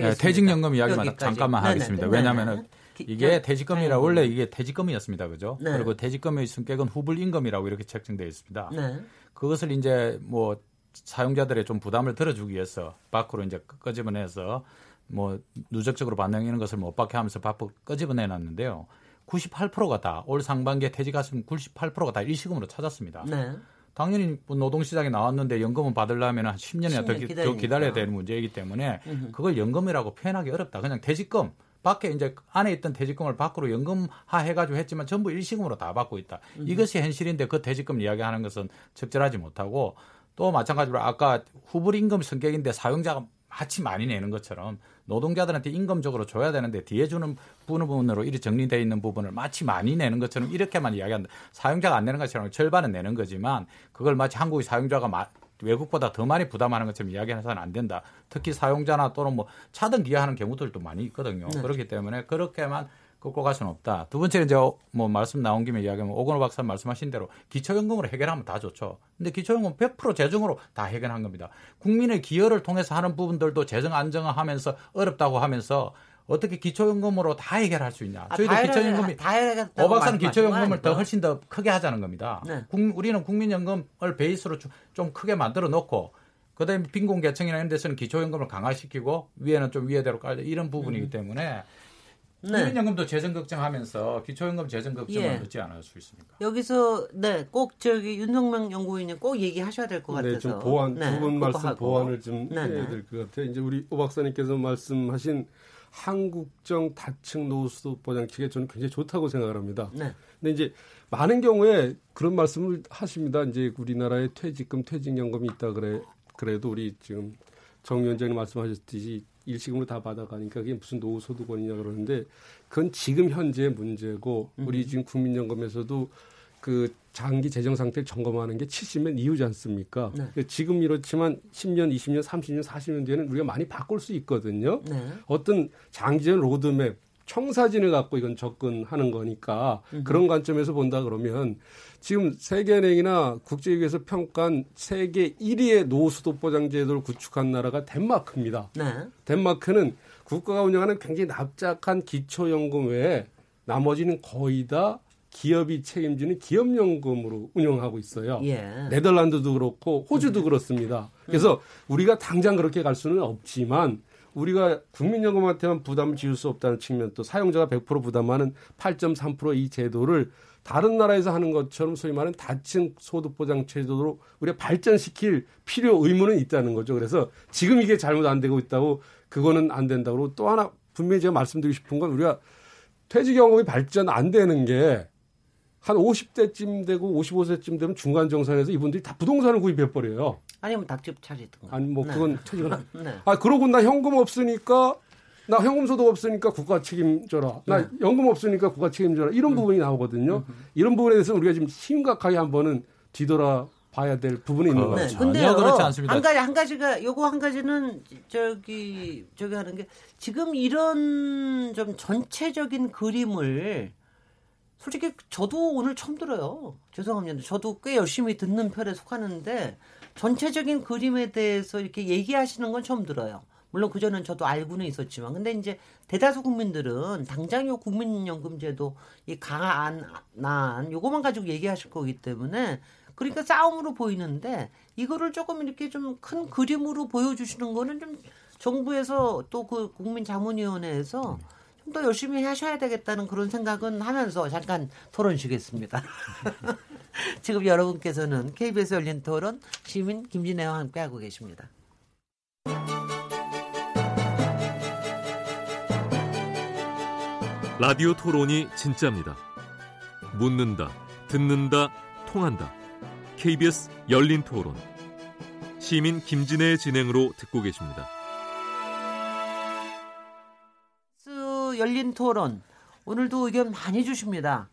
네, 퇴직연금 이야기만 여기까지. 잠깐만 네네. 하겠습니다. 왜냐하면 이게 퇴직금이라 원래 이게 퇴직금이었습니다. 그죠? 네. 그리고 퇴직금의 승격은 후불임금이라고 이렇게 책정되어 있습니다. 네. 그것을 이제 뭐 사용자들의 좀 부담을 들어주기 위해서 밖으로 이제 끄집어내서 뭐 누적적으로 반영하는 것을 못 받게 하면서 밖으로 끄집어내놨는데요. 98%가 다 올 상반기에 퇴직하시면 98%가 다 일시금으로 찾았습니다. 네. 당연히 노동시장에 나왔는데 연금은 받으려면 한 10년이나 더 기다려야 되는 문제이기 때문에 그걸 연금이라고 표현하기 어렵다. 그냥 퇴직금. 밖에 이제 안에 있던 퇴직금을 밖으로 연금화 해가지고 했지만 전부 일시금으로 다 받고 있다. 이것이 현실인데 그 퇴직금 이야기하는 것은 적절하지 못하고 또 마찬가지로 아까 후불임금 성격인데 사용자가 마치 많이 내는 것처럼 노동자들한테 임금적으로 줘야 되는데 뒤에 주는 부분으로 이리 정리되어 있는 부분을 마치 많이 내는 것처럼 이렇게만 이야기한다. 사용자가 안 내는 것처럼 절반은 내는 거지만 그걸 마치 한국의 사용자가 외국보다 더 많이 부담하는 것처럼 이야기해서는 안 된다. 특히 사용자나 또는 뭐 차등 기여하는 경우들도 많이 있거든요. 네. 그렇기 때문에 그렇게만 꺾고 갈 수는 없다. 두 번째는 이제 뭐 말씀 나온 김에 이야기하면 오건호 박사 말씀하신 대로 기초연금으로 해결하면 다 좋죠. 근데 기초연금 100% 재정으로 다 해결한 겁니다. 국민의 기여를 통해서 하는 부분들도 재정 안정화하면서 어렵다고 하면서 어떻게 기초연금으로 다 해결할 수 있냐. 저희도 기초연금이 오 박사는 기초연금을 더 훨씬 더 크게 하자는 겁니다. 네. 우리는 국민연금을 베이스로 좀 크게 만들어 놓고 그다음에 빈곤계층이나 이런 데서는 기초연금을 강화시키고 위에는 좀 위에대로 깔려 이런 부분이기 때문에 네. 국민연금도 재정 걱정하면서 기초연금 재정 걱정을 예. 듣지 않을 수 있습니까? 여기서 네, 꼭 저기 윤석명 연구위원님 꼭 얘기하셔야 될 것 같아서 네, 좀 보완 네, 두 분 말씀 보완을 좀 네, 해야 될 것 같아요. 이제 우리 오 박사님께서 말씀하신 한국형 다층 노후소득 보장책이 저는 굉장히 좋다고 생각을 합니다. 네. 근데 이제 많은 경우에 그런 말씀을 하십니다. 이제 우리나라에 퇴직금, 퇴직연금이 있다 그래도 우리 지금 정 위원장님 말씀하셨듯이 일시금으로 다 받아가니까 그게 무슨 노후소득원이냐 그러는데 그건 지금 현재의 문제고 우리 지금 국민연금에서도 그 장기 재정 상태를 점검하는 게 70년 이후지 않습니까? 네. 지금 이렇지만 10년, 20년, 30년, 40년 뒤에는 우리가 많이 바꿀 수 있거든요. 네. 어떤 장기적인 로드맵, 청사진을 갖고 이건 접근하는 거니까 그런 관점에서 본다 그러면 지금 세계은행이나 국제기구에서 평가한 세계 1위의 노후소득 보장 제도를 구축한 나라가 덴마크입니다. 네. 덴마크는 국가가 운영하는 굉장히 납작한 기초연금 외에 나머지는 거의 다 기업이 책임지는 기업연금으로 운영하고 있어요. 예. 네덜란드도 그렇고 호주도 그렇습니다. 그래서 우리가 당장 그렇게 갈 수는 없지만 우리가 국민연금한테만 부담을 지울 수 없다는 측면 또 사용자가 100% 부담하는 8.3% 이 제도를 다른 나라에서 하는 것처럼 소위 말하는 다층 소득보장 제도로 우리가 발전시킬 필요 의무는 있다는 거죠. 그래서 지금 이게 잘못 안 되고 있다고 그거는 안 된다고 그러고 또 하나 분명히 제가 말씀드리고 싶은 건 우리가 퇴직연금이 발전 안 되는 게 한 50대쯤 되고 55세쯤 되면 중간 정산에서 이분들이 다 부동산을 구입해버려요. 아니면 닭집 차리든가. 아니 뭐 그건 퇴직은. 네. 아 그러고 나 현금 없으니까 나 현금 소득 없으니까 국가 책임져라. 나 네. 연금 없으니까 국가 책임져라. 이런 부분이 나오거든요. 이런 부분에 대해서 우리가 지금 심각하게 한번은 뒤돌아 봐야 될 부분이 있는 거죠. 네. 근데요, 그렇지 않습니다. 한 가지는 저기 하는 게 지금 이런 좀 전체적인 그림을 솔직히 저도 오늘 처음 들어요. 죄송합니다. 저도 꽤 열심히 듣는 편에 속하는데 전체적인 그림에 대해서 이렇게 얘기하시는 건 처음 들어요. 물론 그전엔 저도 알고는 있었지만, 근데 이제 대다수 국민들은 당장 요 국민연금제도 이 강한 요거만 가지고 얘기하실 거기 때문에 그러니까 싸움으로 보이는데 이거를 조금 이렇게 좀 큰 그림으로 보여주시는 거는 좀 정부에서 또 그 국민자문위원회에서 좀 더 열심히 하셔야 되겠다는 그런 생각은 하면서 잠깐 토론 쉬겠습니다. 지금 여러분께서는 KBS 열린 토론 시민 김진애와 함께하고 계십니다. 라디오 토론이 진짜입니다. 묻는다, 듣는다, 통한다. KBS 열린 토론. 시민 김진애의 진행으로 듣고 계십니다. 열린 토론. 오늘도 의견 많이 주십니다.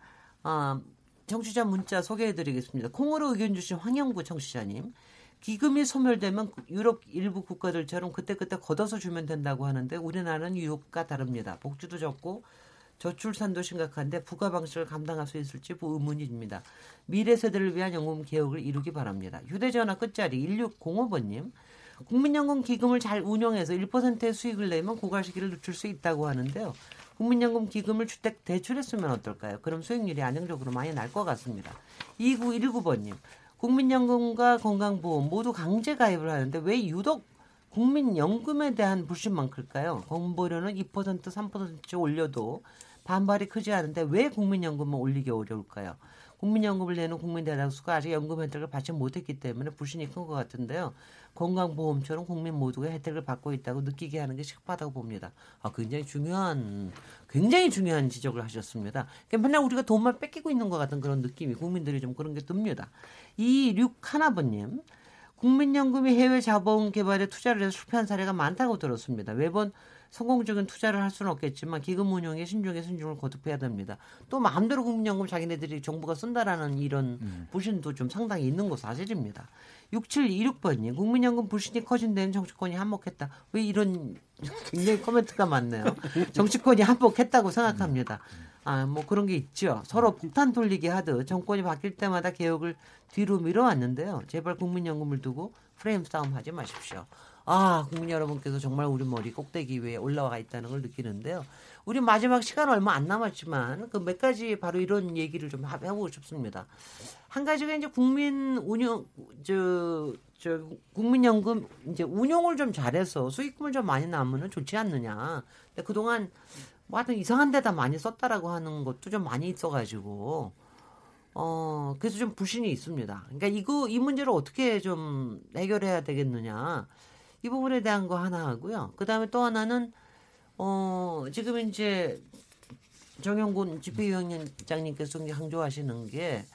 청취자 문자 소개해드리겠습니다. 콩으로 의견 주신 황영구 청취자님. 기금이 소멸되면 유럽 일부 국가들처럼 그때그때 걷어서 주면 된다고 하는데 우리나라는 유럽과 다릅니다. 복지도 적고 저출산도 심각한데 부가 방식을 감당할 수 있을지 의문입니다. 미래 세대를 위한 연금 개혁을 이루기 바랍니다. 휴대전화 끝자리 1605번님. 국민연금 기금을 잘 운영해서 1%의 수익을 내면 고갈 시기를 늦출 수 있다고 하는데요. 국민연금 기금을 주택 대출에 쓰면 어떨까요? 그럼 수익률이 안정적으로 많이 날 것 같습니다. 2919번님. 국민연금과 건강보험 모두 강제 가입을 하는데 왜 유독 국민연금에 대한 불신만 클까요? 건보료는 2% 3% 올려도 반발이 크지 않은데 왜 국민연금을 올리기 어려울까요? 국민연금을 내는 국민 대다수가 아직 연금 혜택을 받지 못했기 때문에 불신이 큰 것 같은데요. 건강보험처럼 국민 모두가 혜택을 받고 있다고 느끼게 하는 게 식바다고 봅니다. 굉장히 중요한 지적을 하셨습니다. 그러니까 맨날 우리가 돈만 뺏기고 있는 것 같은 그런 느낌이 국민들이 좀 그런 게 듭니다. 261번님. 국민연금이 해외 자본 개발에 투자를 해서 실패한 사례가 많다고 들었습니다. 매번 성공적인 투자를 할 수는 없겠지만 기금 운용에 신중을 거듭해야 됩니다. 또 마음대로 국민연금 자기네들이 정부가 쓴다라는 이런 불신도 좀 상당히 있는 거 사실입니다. 6726번님. 국민연금 불신이 커진 데는 정치권이 한몫했다. 왜 이런 굉장히 코멘트가 많네요. 정치권이 한몫했다고 생각합니다. 뭐 그런 게 있죠. 서로 폭탄 돌리게 하듯 정권이 바뀔 때마다 개혁을 뒤로 밀어왔는데요. 제발 국민연금을 두고 프레임 싸움 하지 마십시오. 국민 여러분께서 정말 우리 머리 꼭대기 위에 올라와 있다는 걸 느끼는데요. 우리 마지막 시간 얼마 안 남았지만 그 몇 가지 바로 이런 얘기를 좀 해보고 싶습니다. 한 가지가 이제 국민연금 이제 운용을 좀 잘해서 수익금을 좀 많이 남으면 좋지 않느냐. 근데 그동안 뭐 하여튼 이상한 데다 많이 썼다라고 하는 것도 좀 많이 있어가지고 그래서 좀 불신이 있습니다. 그러니까 이 문제를 어떻게 좀 해결해야 되겠느냐. 이 부분에 대한 거 하나 하고요. 그 다음에 또 하나는, 지금 이제 정영근 집행위원장님께서 강조하시는 게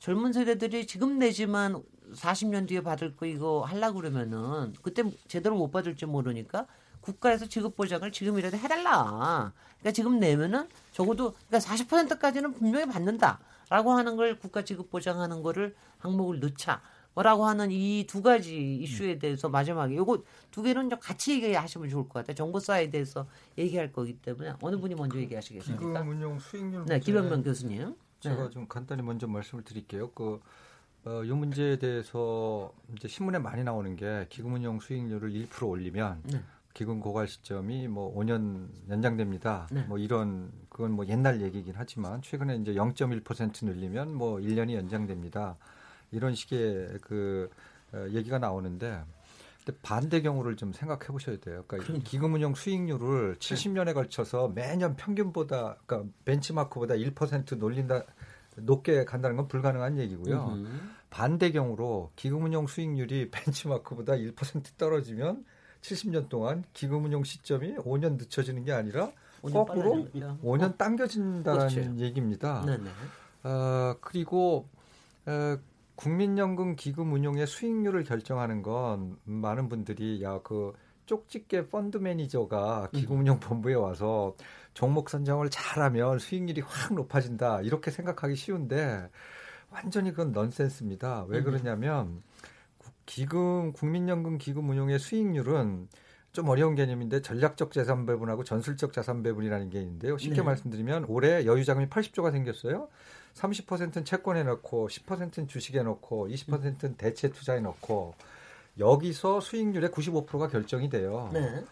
젊은 세대들이 지금 내지만 40년 뒤에 받을 거 이거 하려고 그러면은 그때 제대로 못 받을지 모르니까 국가에서 지급보장을 지금이라도 해달라. 그러니까 지금 내면은 적어도 그러니까 40%까지는 분명히 받는다라고 하는 걸 국가 지급보장하는 거를 항목을 넣자. 뭐라고 하는 이 두 가지 이슈에 대해서 마지막에 요거 두 개는 좀 같이 얘기하시면 좋을 것 같아요. 정부 사이드에서 얘기할 거기 때문에 어느 분이 먼저 얘기하시겠습니까? 기금 운용 수익률. 네, 김연명 교수님. 제가 좀 간단히 먼저 말씀을 드릴게요. 이 문제에 대해서 이제 신문에 많이 나오는 게 기금 운용 수익률을 1% 올리면 기금 고갈 시점이 5년 연장됩니다. 네. 그건 옛날 얘기긴 하지만 최근에 이제 0.1% 늘리면 1년이 연장됩니다. 이런 식의 얘기가 나오는데 반대 경우를 좀 생각해 보셔야 돼요. 그러니까 기금 운용 수익률을 70년에 걸쳐서 매년 평균보다 벤치마크보다 1% 높게 간다는 건 불가능한 얘기고요. 반대 경우로 기금 운용 수익률이 벤치마크보다 1% 떨어지면 70년 동안 기금 운용 시점이 5년 늦춰지는 게 아니라 거꾸로 5년 당겨진다는 얘기입니다. 네네. 그리고 국민연금 기금 운용의 수익률을 결정하는 건 많은 분들이 그 쪽집게 펀드 매니저가 기금운용 본부에 와서 종목 선정을 잘하면 수익률이 확 높아진다 이렇게 생각하기 쉬운데 완전히 그건 넌센스입니다. 왜 그러냐면 기금 국민연금 기금 운용의 수익률은 좀 어려운 개념인데 전략적 재산 배분하고 전술적 자산 배분이라는 게 있는데요. 쉽게 네. 말씀드리면 올해 여유 자금이 80조가 생겼어요. 30%는 채권에 넣고 10%는 주식에 넣고 20%는 대체 투자에 넣고 여기서 수익률의 95%가 결정이 돼요. 네.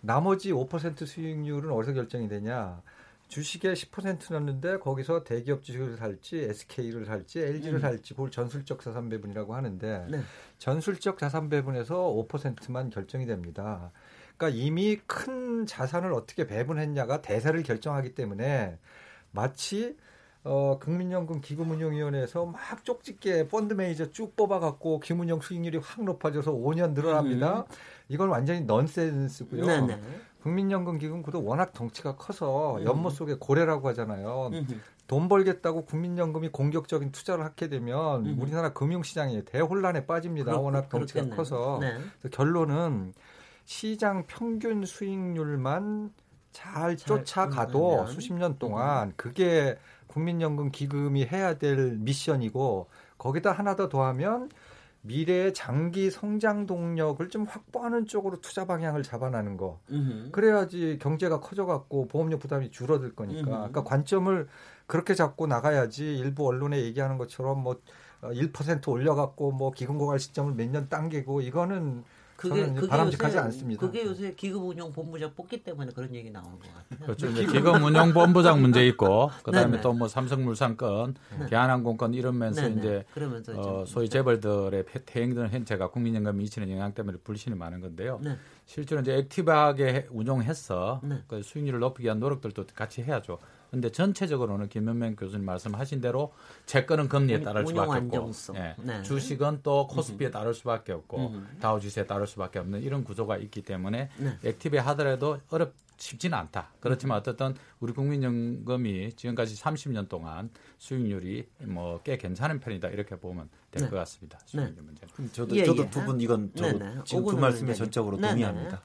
나머지 5% 수익률은 어디서 결정이 되냐. 주식에 10% 넣는데 거기서 대기업 주식을 살지 SK를 살지 LG를 살지 그걸 전술적 자산 배분이라고 하는데 네. 전술적 자산 배분에서 5%만 결정이 됩니다. 그러니까 이미 큰 자산을 어떻게 배분했냐가 대세를 결정하기 때문에 마치 국민연금 기금운용위원회에서 막 쪽집게 펀드 매니저 쭉 뽑아갖고 기금운용 수익률이 확 높아져서 5년 늘어납니다. 이건 완전히 넌센스고요. 네네. 국민연금 기금도 워낙 덩치가 커서 연못 속에 고래라고 하잖아요. 돈 벌겠다고 국민연금이 공격적인 투자를 하게 되면 우리나라 금융시장이 대혼란에 빠집니다. 워낙 덩치가 그렇겠네요. 커서 네. 결론은 시장 평균 수익률만 잘 쫓아가도 응하면. 수십 년 동안 그게 국민연금 기금이 해야 될 미션이고 거기다 하나 더 더하면 미래의 장기 성장 동력을 좀 확보하는 쪽으로 투자 방향을 잡아나는 거. 그래야지 경제가 커져갖고 보험료 부담이 줄어들 거니까. 그러니까 관점을 그렇게 잡고 나가야지 일부 언론에 얘기하는 것처럼 뭐 1% 올려갖고 뭐 기금고갈 시점을 몇 년 당기고 이거는 그게 바람직하지 요새, 않습니다. 그게 요새 기금운용본부장 뽑기 때문에 그런 얘기 나오는 것 같아요. 그렇죠. 기금운용본부장 문제 있고 그다음에 또 뭐 삼성물산권, 대한항공권 이러면서 네네. 이제 소위 재벌들의 퇴행되는 행태가 국민연금이 미치는 영향 때문에 불신이 많은 건데요. 네. 실제로 이제 액티브하게 운용해서 네. 그 수익률을 높이기 위한 노력들도 같이 해야죠. 근데 전체적으로는 김현명 교수님 말씀하신 대로 채권은 금리에 따를 수밖에 안정성. 없고 예. 네. 주식은 또 코스피에 따를 수밖에 없고 다우지수에 따를 수밖에 없는 이런 구조가 있기 때문에 네. 액티브 하더라도 쉽지는 않다. 그렇지만 어쨌든 우리 국민연금이 지금까지 30년 동안 수익률이 뭐 꽤 괜찮은 편이다 이렇게 보면 될 것 네. 같습니다. 수익률 네. 문제. 저도 두 분 이건 지금 두 말씀에 전적으로 동의합니다.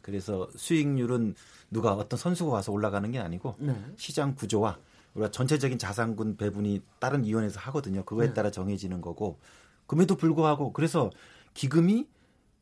그래서 수익률은 누가 어떤 선수가 와서 올라가는 게 아니고 네. 시장 구조와 우리가 전체적인 자산군 배분이 다른 위원회에서 하거든요. 그거에 네. 따라 정해지는 거고 그럼에도 불구하고 그래서 기금이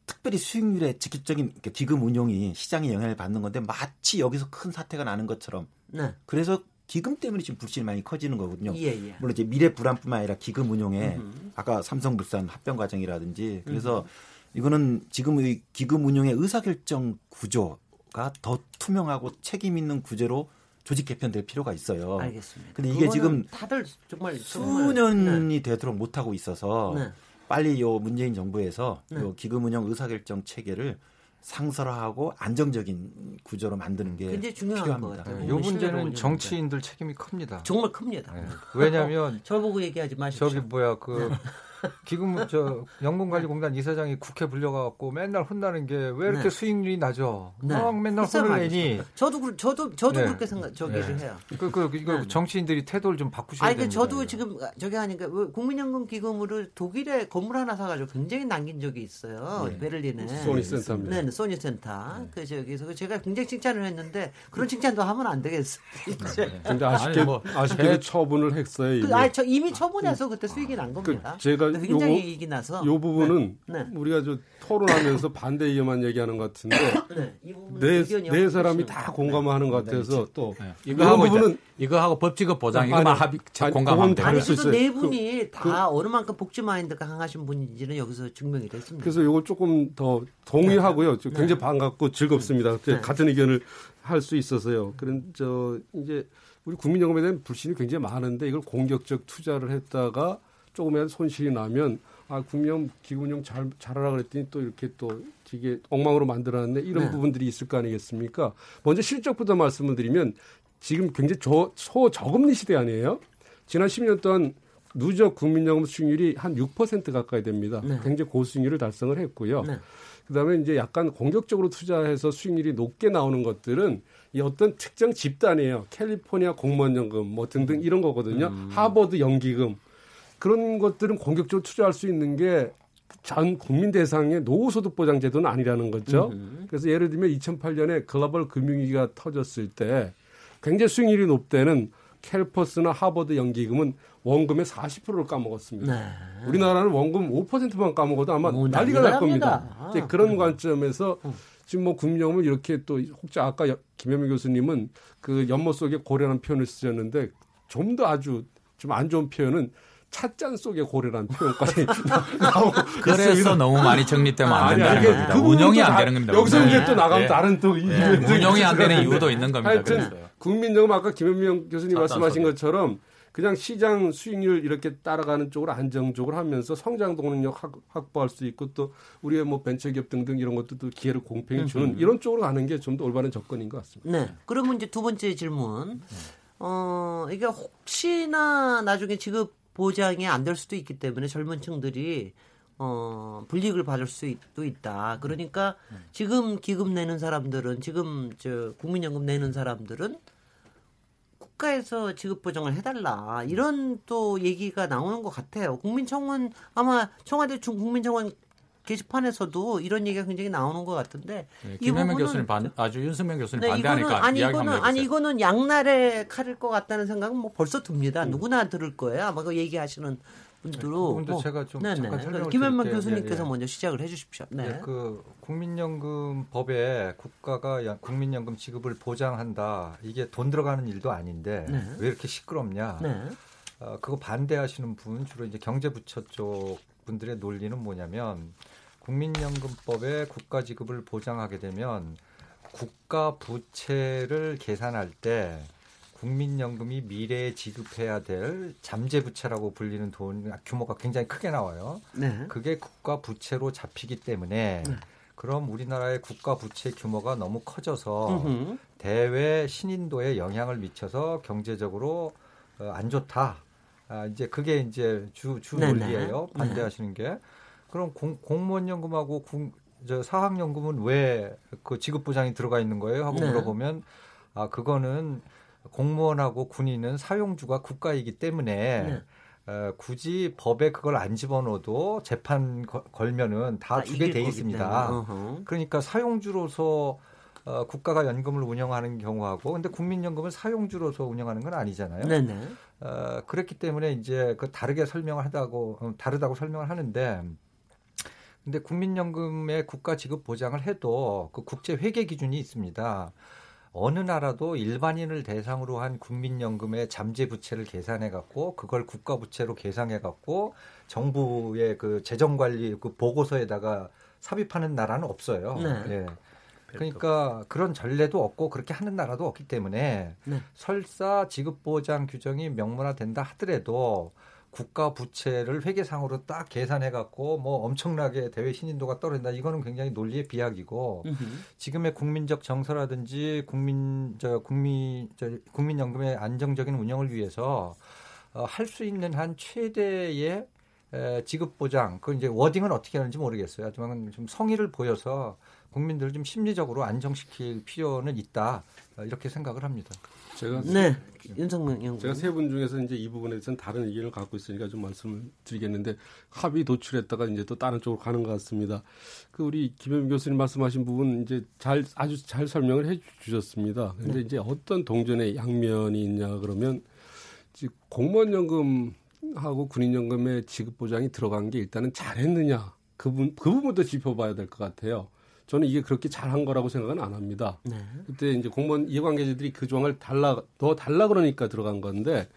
특별히 수익률에 직접적인 기금 운용이 시장에 영향을 받는 건데 마치 여기서 큰 사태가 나는 것처럼 네. 그래서 기금 때문에 지금 불신이 많이 커지는 거거든요. 예. 물론 이제 미래 불안뿐만 아니라 기금 운용에 아까 삼성물산 합병 과정이라든지 그래서 이거는 지금의 기금 운용의 의사결정 구조가 더 투명하고 책임 있는 구제로 조직 개편될 필요가 있어요. 알겠습니다. 근데 이게 지금 다들 정말 수년이 네. 되도록 못 하고 있어서. 네. 빨리 요 문재인 정부에서 네. 요 기금운용 의사결정 체계를 상설화하고 안정적인 구조로 만드는 게 굉장히 중요한 필요합니다. 것 같아요. 요 문제는 정치인들 책임이 큽니다. 정말 큽니다. 네. 왜냐하면 저보고 얘기하지 마십시오. 저기 기금 연금관리공단 이사장이 국회 불려가고 맨날 혼나는 게 왜 이렇게 네. 수익률이 낮아? 네. 맨날 혼을 내니? 저도 네. 그렇게 생각 저기를 네. 해요. 이거 정치인들이 태도를 좀 바꾸셔야 됩니다. 저도 지금 저기 하니까 국민연금 기금으로 독일에 건물 하나 사가지고 굉장히 남긴 적이 있어요. 네. 베를린에 소니센터입니다. 네, 소니센터. 네. 그래서 제가 굉장히 칭찬을 했는데 그런 칭찬도 하면 안 되겠어요. 근데 아쉽게도 처분을 했어요. 이미. 이미 처분해서 그때 수익이 난 겁니다. 제가 굉장히 이익이 나서 이 부분은 네. 우리가 토론하면서 반대 의견만 얘기하는 것 같은데 네 사람이 다 공감하는 것 같아서 또 네. 이거하고 법칙의 보장 이거만 공감하면 돼요. 아니 그래도 네 분이 다 어느 만큼 복지 마인드가 강하신 분인지는 여기서 증명이 됐습니다. 그래서 이걸 조금 더 동의하고요. 네. 굉장히 반갑고 즐겁습니다. 네. 같은 의견을 할 수 있어서요. 그런 이제 우리 국민연금에 대한 불신이 굉장히 많은데 이걸 공격적 투자를 했다가 조금이라도 손실이 나면 국민연금 기금운용 잘하라 그랬더니 또 이렇게 또 되게 엉망으로 만들어놨네 이런 네. 부분들이 있을 거 아니겠습니까? 먼저 실적부터 말씀을 드리면 지금 굉장히 저금리 시대 아니에요? 지난 10년 동안 누적 국민연금 수익률이 한 6% 가까이 됩니다. 네. 굉장히 고수익률을 달성을 했고요. 네. 그다음에 이제 약간 공격적으로 투자해서 수익률이 높게 나오는 것들은 이 어떤 특정 집단이에요. 캘리포니아 공무원연금 뭐 등등 이런 거거든요. 하버드 연기금. 그런 것들은 공격적으로 투자할 수 있는 게 전 국민 대상의 노후소득 보장 제도는 아니라는 거죠. 그래서 예를 들면 2008년에 글로벌 금융위기가 터졌을 때 굉장히 수익률이 높다는 캘퍼스나 하버드 연기금은 원금의 40%를 까먹었습니다. 네. 우리나라는 원금 5%만 까먹어도 아마 난리가 날 겁니다. 아, 이제 그런 관점에서 지금 뭐 금융을 이렇게 또 혹자 아까 김현명 교수님은 그 연못 속에 고래라는 표현을 쓰셨는데 좀 더 아주 좀 안 좋은 표현은 찻잔 속에 고래라는 표현까지 나오고 그래서 너무 많이 정리되면 안 된다는 겁니다. 그 운영이 안 되는 겁니다. 여기서 이제 또 나가면 다른 또 운영이 안 되는 이유도 있는 겁니다. 하여튼 국민연금 아까 김현명 교수님 말씀하신 것처럼 그냥 시장 수익률 이렇게 따라가는 쪽으로 안정적으로 하면서 성장 동력 확보할 수 있고 또 우리의 뭐 벤처기업 등등 이런 것도 또 기회를 공평히 주는 이런 쪽으로 가는 게 좀 더 올바른 접근인 것 같습니다. 네. 그러면 이제 두 번째 질문. 이게 혹시나 나중에 지급 보장이 안 될 수도 있기 때문에 젊은 층들이 불이익을 받을 수도 있다. 그러니까 지금 기금 내는 사람들은 지금 저 국민연금 내는 사람들은 국가에서 지급 보장을 해달라 이런 또 얘기가 나오는 것 같아요. 국민청원 아마 청와대 국민청원 게시판에서도 이런 얘기가 굉장히 나오는 것 같은데 네, 김현명 교수님 아주 윤석명 교수님 네, 반대하니까 이거는 양날의 칼일 것 같다는 생각은 뭐 벌써 듭니다. 누구나 들을 거예요. 아마 그 얘기하시는 분들로. 네, 제가 좀 잠깐 설명을 김현만 교수님께서 먼저 시작을 해주십시오. 네. 네, 그 국민연금법에 국가가 국민연금 지급을 보장한다. 이게 돈 들어가는 일도 아닌데 네. 왜 이렇게 시끄럽냐? 네. 그거 반대하시는 분 주로 이제 경제부처 쪽 분들의 논리는 뭐냐면. 국민연금법에 국가 지급을 보장하게 되면 국가 부채를 계산할 때 국민연금이 미래에 지급해야 될 잠재부채라고 불리는 돈 규모가 굉장히 크게 나와요. 네. 그게 국가 부채로 잡히기 때문에 네. 그럼 우리나라의 국가 부채 규모가 너무 커져서 대외 신인도에 영향을 미쳐서 경제적으로 안 좋다. 이제 그게 이제 주 논리예요. 반대하시는 게. 그럼 공무원연금하고 사학연금은 왜 그 지급보장이 들어가 있는 거예요? 하고 네. 물어보면 아 그거는 공무원하고 군인은 사용주가 국가이기 때문에 네. 굳이 법에 그걸 안 집어넣어도 재판 걸면은 다 주게 돼 있습니다. 그러니까 사용주로서 국가가 연금을 운영하는 경우하고 근데 국민연금을 사용주로서 운영하는 건 아니잖아요. 네네. 그랬기 때문에 이제 그 다르게 설명을 다르다고 설명을 하는데. 근데 국민연금의 국가 지급 보장을 해도 그 국제 회계 기준이 있습니다. 어느 나라도 일반인을 대상으로 한 국민연금의 잠재 부채를 계산해 갖고 그걸 국가 부채로 계산해 갖고 정부의 그 재정 관리 그 보고서에다가 삽입하는 나라는 없어요. 네. 예. 그러니까 그런 전례도 없고 그렇게 하는 나라도 없기 때문에 네. 설사 지급 보장 규정이 명문화된다 하더라도 국가 부채를 회계상으로 딱 계산해갖고 뭐 엄청나게 대외 신인도가 떨어진다. 이거는 굉장히 논리의 비약이고 지금의 국민적 정서라든지 국민연금의 안정적인 운영을 위해서 할 수 있는 한 최대의 지급 보장. 그 이제 워딩은 어떻게 하는지 모르겠어요. 하지만 좀 성의를 보여서 국민들을 좀 심리적으로 안정시킬 필요는 있다. 이렇게 생각을 합니다. 윤석명 연구원. 제가 세 분 중에서 이제 이 부분에 대해서는 다른 의견을 갖고 있으니까 좀 말씀을 드리겠는데 합의 도출했다가 이제 또 다른 쪽으로 가는 것 같습니다. 그 우리 김현명 교수님 말씀하신 부분 이제 아주 잘 설명을 해주셨습니다. 그런데 네. 이제 어떤 동전의 양면이 있냐 그러면 공무원연금하고 군인연금의 지급 보장이 들어간 게 일단은 잘했느냐 그 부분도 짚어봐야 될 것 같아요. 저는 이게 그렇게 잘한 거라고 생각은 안 합니다. 네. 그때 이제 공무원 이해관계자들이 그 조항을 더 달라 그러니까 들어간 건데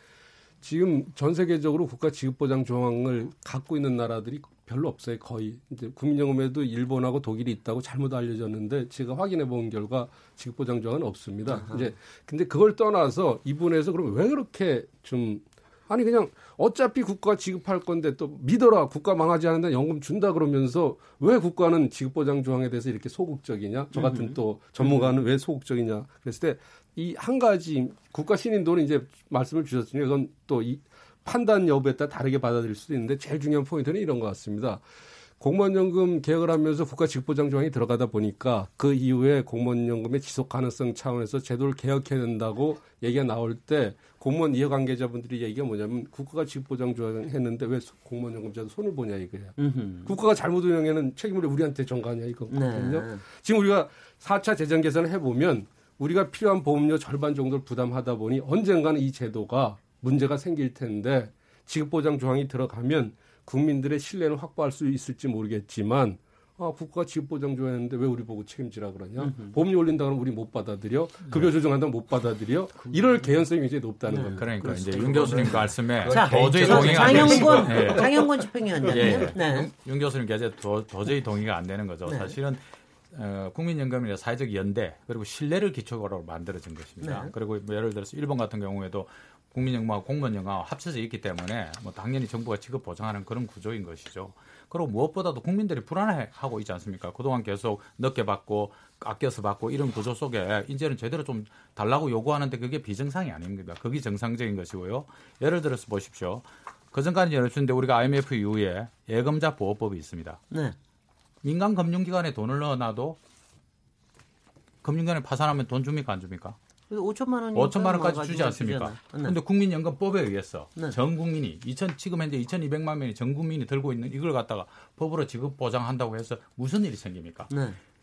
지금 전 세계적으로 국가 지급보장 조항을 갖고 있는 나라들이 별로 없어요. 거의 이제 국민연금에도 일본하고 독일이 있다고 잘못 알려졌는데 제가 확인해 본 결과 지급보장 조항은 없습니다. 아하. 이제 근데 그걸 떠나서 이분에서 그럼 왜 그렇게 좀 아니 그냥 어차피 국가 지급할 건데 또 믿어라 국가 망하지 않는다 연금 준다 그러면서 왜 국가는 지급보장 조항에 대해서 이렇게 소극적이냐 저 같은 또 전문가는 왜 소극적이냐 그랬을 때 이 한 가지 국가 신인도는 이제 말씀을 주셨으니 이건 또 이 판단 여부에 따라 다르게 받아들일 수도 있는데 제일 중요한 포인트는 이런 것 같습니다. 공무원연금 개혁을 하면서 국가 지급보장 조항이 들어가다 보니까 그 이후에 공무원연금의 지속 가능성 차원에서 제도를 개혁해야 된다고 얘기가 나올 때 공무원 이해관계자분들이 얘기가 뭐냐면 국가가 지급보장 조항 했는데 왜 공무원연금자도 손을 보냐 이거예요. 국가가 잘못 운영에는 책임을 우리한테 전가하냐 이거거든요. 네. 지금 우리가 4차 재정 개선을 해보면 우리가 필요한 보험료 절반 정도를 부담하다 보니 언젠가는 이 제도가 문제가 생길 텐데 지급보장 조항이 들어가면 국민들의 신뢰를 확보할 수 있을지 모르겠지만 아, 국가가 지급보장 조항했는데 왜 우리 보고 책임지라 그러냐. 보험료 올린다 그러면 우리 못 받아들여. 급여 조정한다면 못 받아들여. 이럴 개연성이 굉장히 높다는 겁니다. 그러니까 이제 윤 교수님 말씀에 도저히 동의가 안 되는 거죠. 장영근 집행위원장님. 윤 교수님께서 도저히 동의가 안 되는 거죠. 사실은 국민연금이나 사회적 연대 그리고 신뢰를 기초로 만들어진 것입니다. 그리고 뭐 예를 들어서 일본 같은 경우에도 국민연금하고 공무원연금하고 합쳐져 있기 때문에 뭐 당연히 정부가 지급 보장하는 그런 구조인 것이죠. 그리고 무엇보다도 국민들이 불안해하고 있지 않습니까? 그동안 계속 늦게 받고 아껴서 받고 이런 구조 속에 이제는 제대로 좀 달라고 요구하는데 그게 비정상이 아닙니다. 그게 정상적인 것이고요. 예를 들어서 보십시오. 그전까지 여쭤는데 우리가 IMF 이후에 예금자 보호법이 있습니다. 네. 민간 금융기관에 돈을 넣어놔도 금융기관에 파산하면 돈 줍니까 안 줍니까? 5천만 원까지 주지 않습니까? 그런데 국민연금법에 의해서 전 국민이 지금 현재 2,200만 명이 전 국민이 들고 있는 이걸 갖다가 법으로 지급 보장한다고 해서 무슨 일이 생깁니까?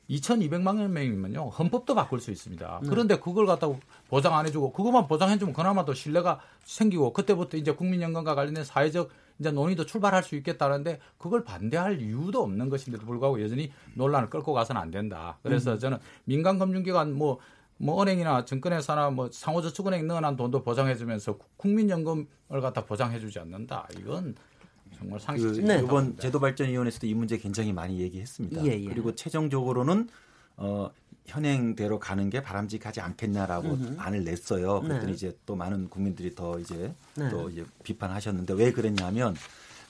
2,200만 명이면요 헌법도 바꿀 수 있습니다. 그런데 그걸 갖다가 보장 안 해주고 그것만 보장해주면 그나마 더 신뢰가 생기고 그때부터 이제 국민연금과 관련된 사회적 이제 논의도 출발할 수 있겠다는데 그걸 반대할 이유도 없는 것인데도 불구하고 여전히 논란을 끌고 가서는 안 된다. 그래서 저는 민간 금융기관 뭐 은행이나 증권회사나 뭐 상호저축은행 넣어놓은 돈도 보장해주면서 국민연금을 갖다 보장해주지 않는다. 이건 정말 상식적인 이번 제도발전위원회에서도 이 문제 굉장히 많이 얘기했습니다. 그리고 최종적으로는 현행대로 가는 게 바람직하지 않겠냐라고 안을 냈어요. 그랬더니 이제 또 많은 국민들이 더 이제 또 이제 비판하셨는데 왜 그랬냐면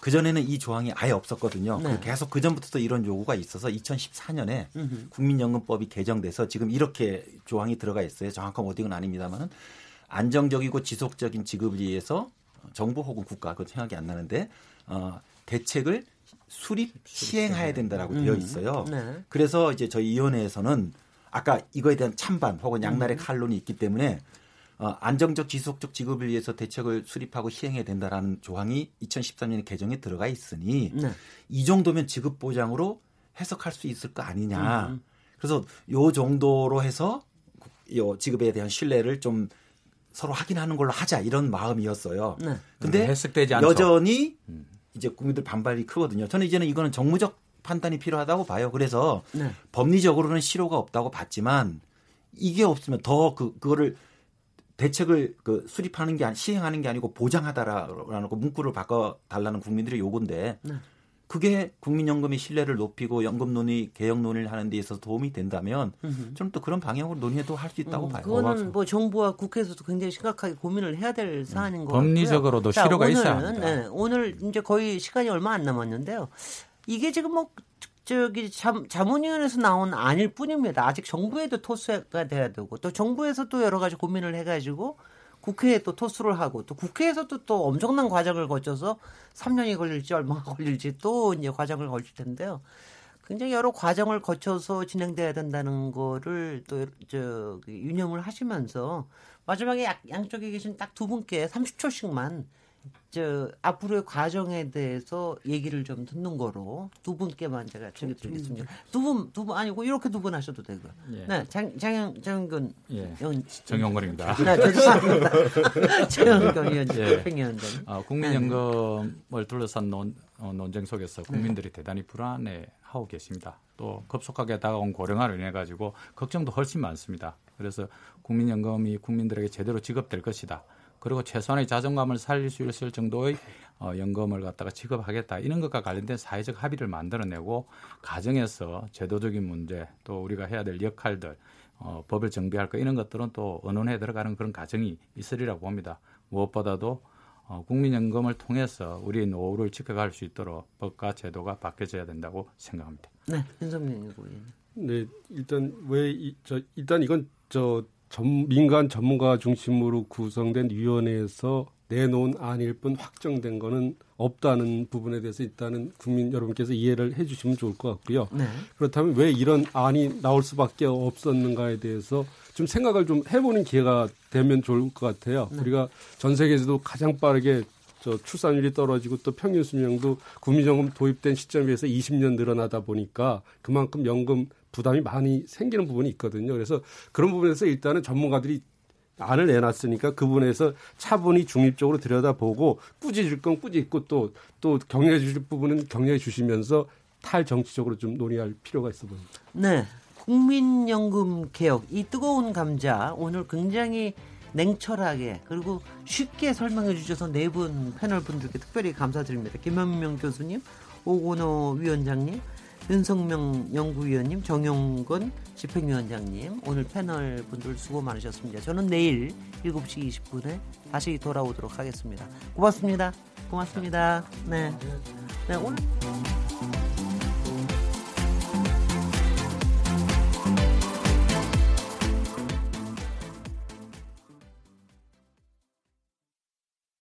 그전에는 이 조항이 아예 없었거든요. 계속 그전부터 이런 요구가 있어서 2014년에 국민연금법이 개정돼서 지금 이렇게 조항이 들어가 있어요. 정확한 워딩은 아닙니다만 안정적이고 지속적인 지급을 위해서 정부 혹은 국가, 그건 생각이 안 나는데 대책을 수립 시행해야 된다라고 되어 있어요. 그래서 이제 저희 위원회에서는 아까 이거에 대한 찬반 혹은 양날의 칼론이 있기 때문에 안정적 지속적 지급을 위해서 대책을 수립하고 시행해야 된다라는 조항이 2013년 개정에 들어가 있으니 이 정도면 지급 보장으로 해석할 수 있을 거 아니냐. 그래서 요 정도로 해서 요 지급에 대한 신뢰를 좀 서로 확인하는 걸로 하자 이런 마음이었어요. 근데 해석되지 않죠. 여전히 이제 국민들 반발이 크거든요. 저는 이제는 이거는 정무적 판단이 필요하다고 봐요. 그래서 법리적으로는 실효가 없다고 봤지만 이게 없으면 더 그거를 대책을 수립하는 게 시행하는 게 아니고 보장하다라는 거 문구를 바꿔달라는 국민들의 요구인데 그게 국민연금의 신뢰를 높이고 연금 논의, 개혁 논의를 하는 데 있어서 도움이 된다면 저는 또 그런 방향으로 논의해도 할 수 있다고 봐요. 그거는 뭐 정부와 국회에서도 굉장히 심각하게 고민을 해야 될 사안인 것 같고요. 법리적으로도 실효가 있어야 합니다. 오늘 이제 거의 시간이 얼마 안 남았는데요. 이게 지금 뭐 자문위원회에서 나온 안일 뿐입니다. 아직 정부에도 토스가 돼야 되고 또 정부에서 또 여러 가지 고민을 해가지고 국회에 또 토스를 하고 또 국회에서도 또 엄청난 과정을 거쳐서 3년이 걸릴지 얼마가 걸릴지 또 이제 과정을 걸칠 텐데요. 굉장히 여러 과정을 거쳐서 진행돼야 된다는 거를 또 유념을 하시면서 마지막에 양쪽에 계신 딱 두 분께 30초씩만 앞으로의 과정에 대해서 얘기를 좀 듣는 거로 두 분께만 제가 드리겠습니다. 두 분 아니고 이렇게 두 분 하셔도 되고요. 네, 정영근 정영근입니다. 죄송합니다. 정영근 위원장. 국민연금을 둘러싼 논쟁 속에서 국민들이 대단히 불안해하고 계십니다. 또 급속하게 다가온 고령화로 인해 가지고 걱정도 훨씬 많습니다. 그래서 국민연금이 국민들에게 제대로 지급될 것이다. 그리고 최소한의 자존감을 살릴 수 있을 정도의 연금을 갖다가 지급하겠다. 이런 것과 관련된 사회적 합의를 만들어내고 가정에서 제도적인 문제 또 우리가 해야 될 역할들 법을 정비할 것 이런 것들은 또 의논에 들어가는 그런 과정이 있으리라고 봅니다. 무엇보다도 국민연금을 통해서 우리의 노후를 지켜갈 수 있도록 법과 제도가 바뀌어져야 된다고 생각합니다. 네, 윤석명 의원님. 네, 일단 민간 전문가 중심으로 구성된 위원회에서 내놓은 안일 뿐 확정된 것은 없다는 부분에 대해서 일단은 국민 여러분께서 이해를 해 주시면 좋을 것 같고요. 그렇다면 왜 이런 안이 나올 수밖에 없었는가에 대해서 좀 생각을 좀 해보는 기회가 되면 좋을 것 같아요. 우리가 전 세계에서도 가장 빠르게 출산율이 떨어지고 또 평균 수명도 국민연금 도입된 시점에 비해서 20년 늘어나다 보니까 그만큼 연금 부담이 많이 생기는 부분이 있거든요. 그래서 그런 부분에서 일단은 전문가들이 안을 내놨으니까 그 부분에서 차분히 중립적으로 들여다보고 꾸짖을 건 꾸짖고 또 격려해 주실 부분은 격려해 주시면서 탈정치적으로 좀 논의할 필요가 있어 보입니다. 네. 국민연금 개혁, 이 뜨거운 감자 오늘 굉장히 냉철하게 그리고 쉽게 설명해 주셔서 네 분 패널 분들께 특별히 감사드립니다. 김현명 교수님, 오건호 위원장님, 윤석명 연구위원님, 정영근 집행위원장님, 오늘 패널 분들 수고 많으셨습니다. 저는 내일 7시 20분에 다시 돌아오도록 하겠습니다. 고맙습니다. 고맙습니다. 네, 오늘.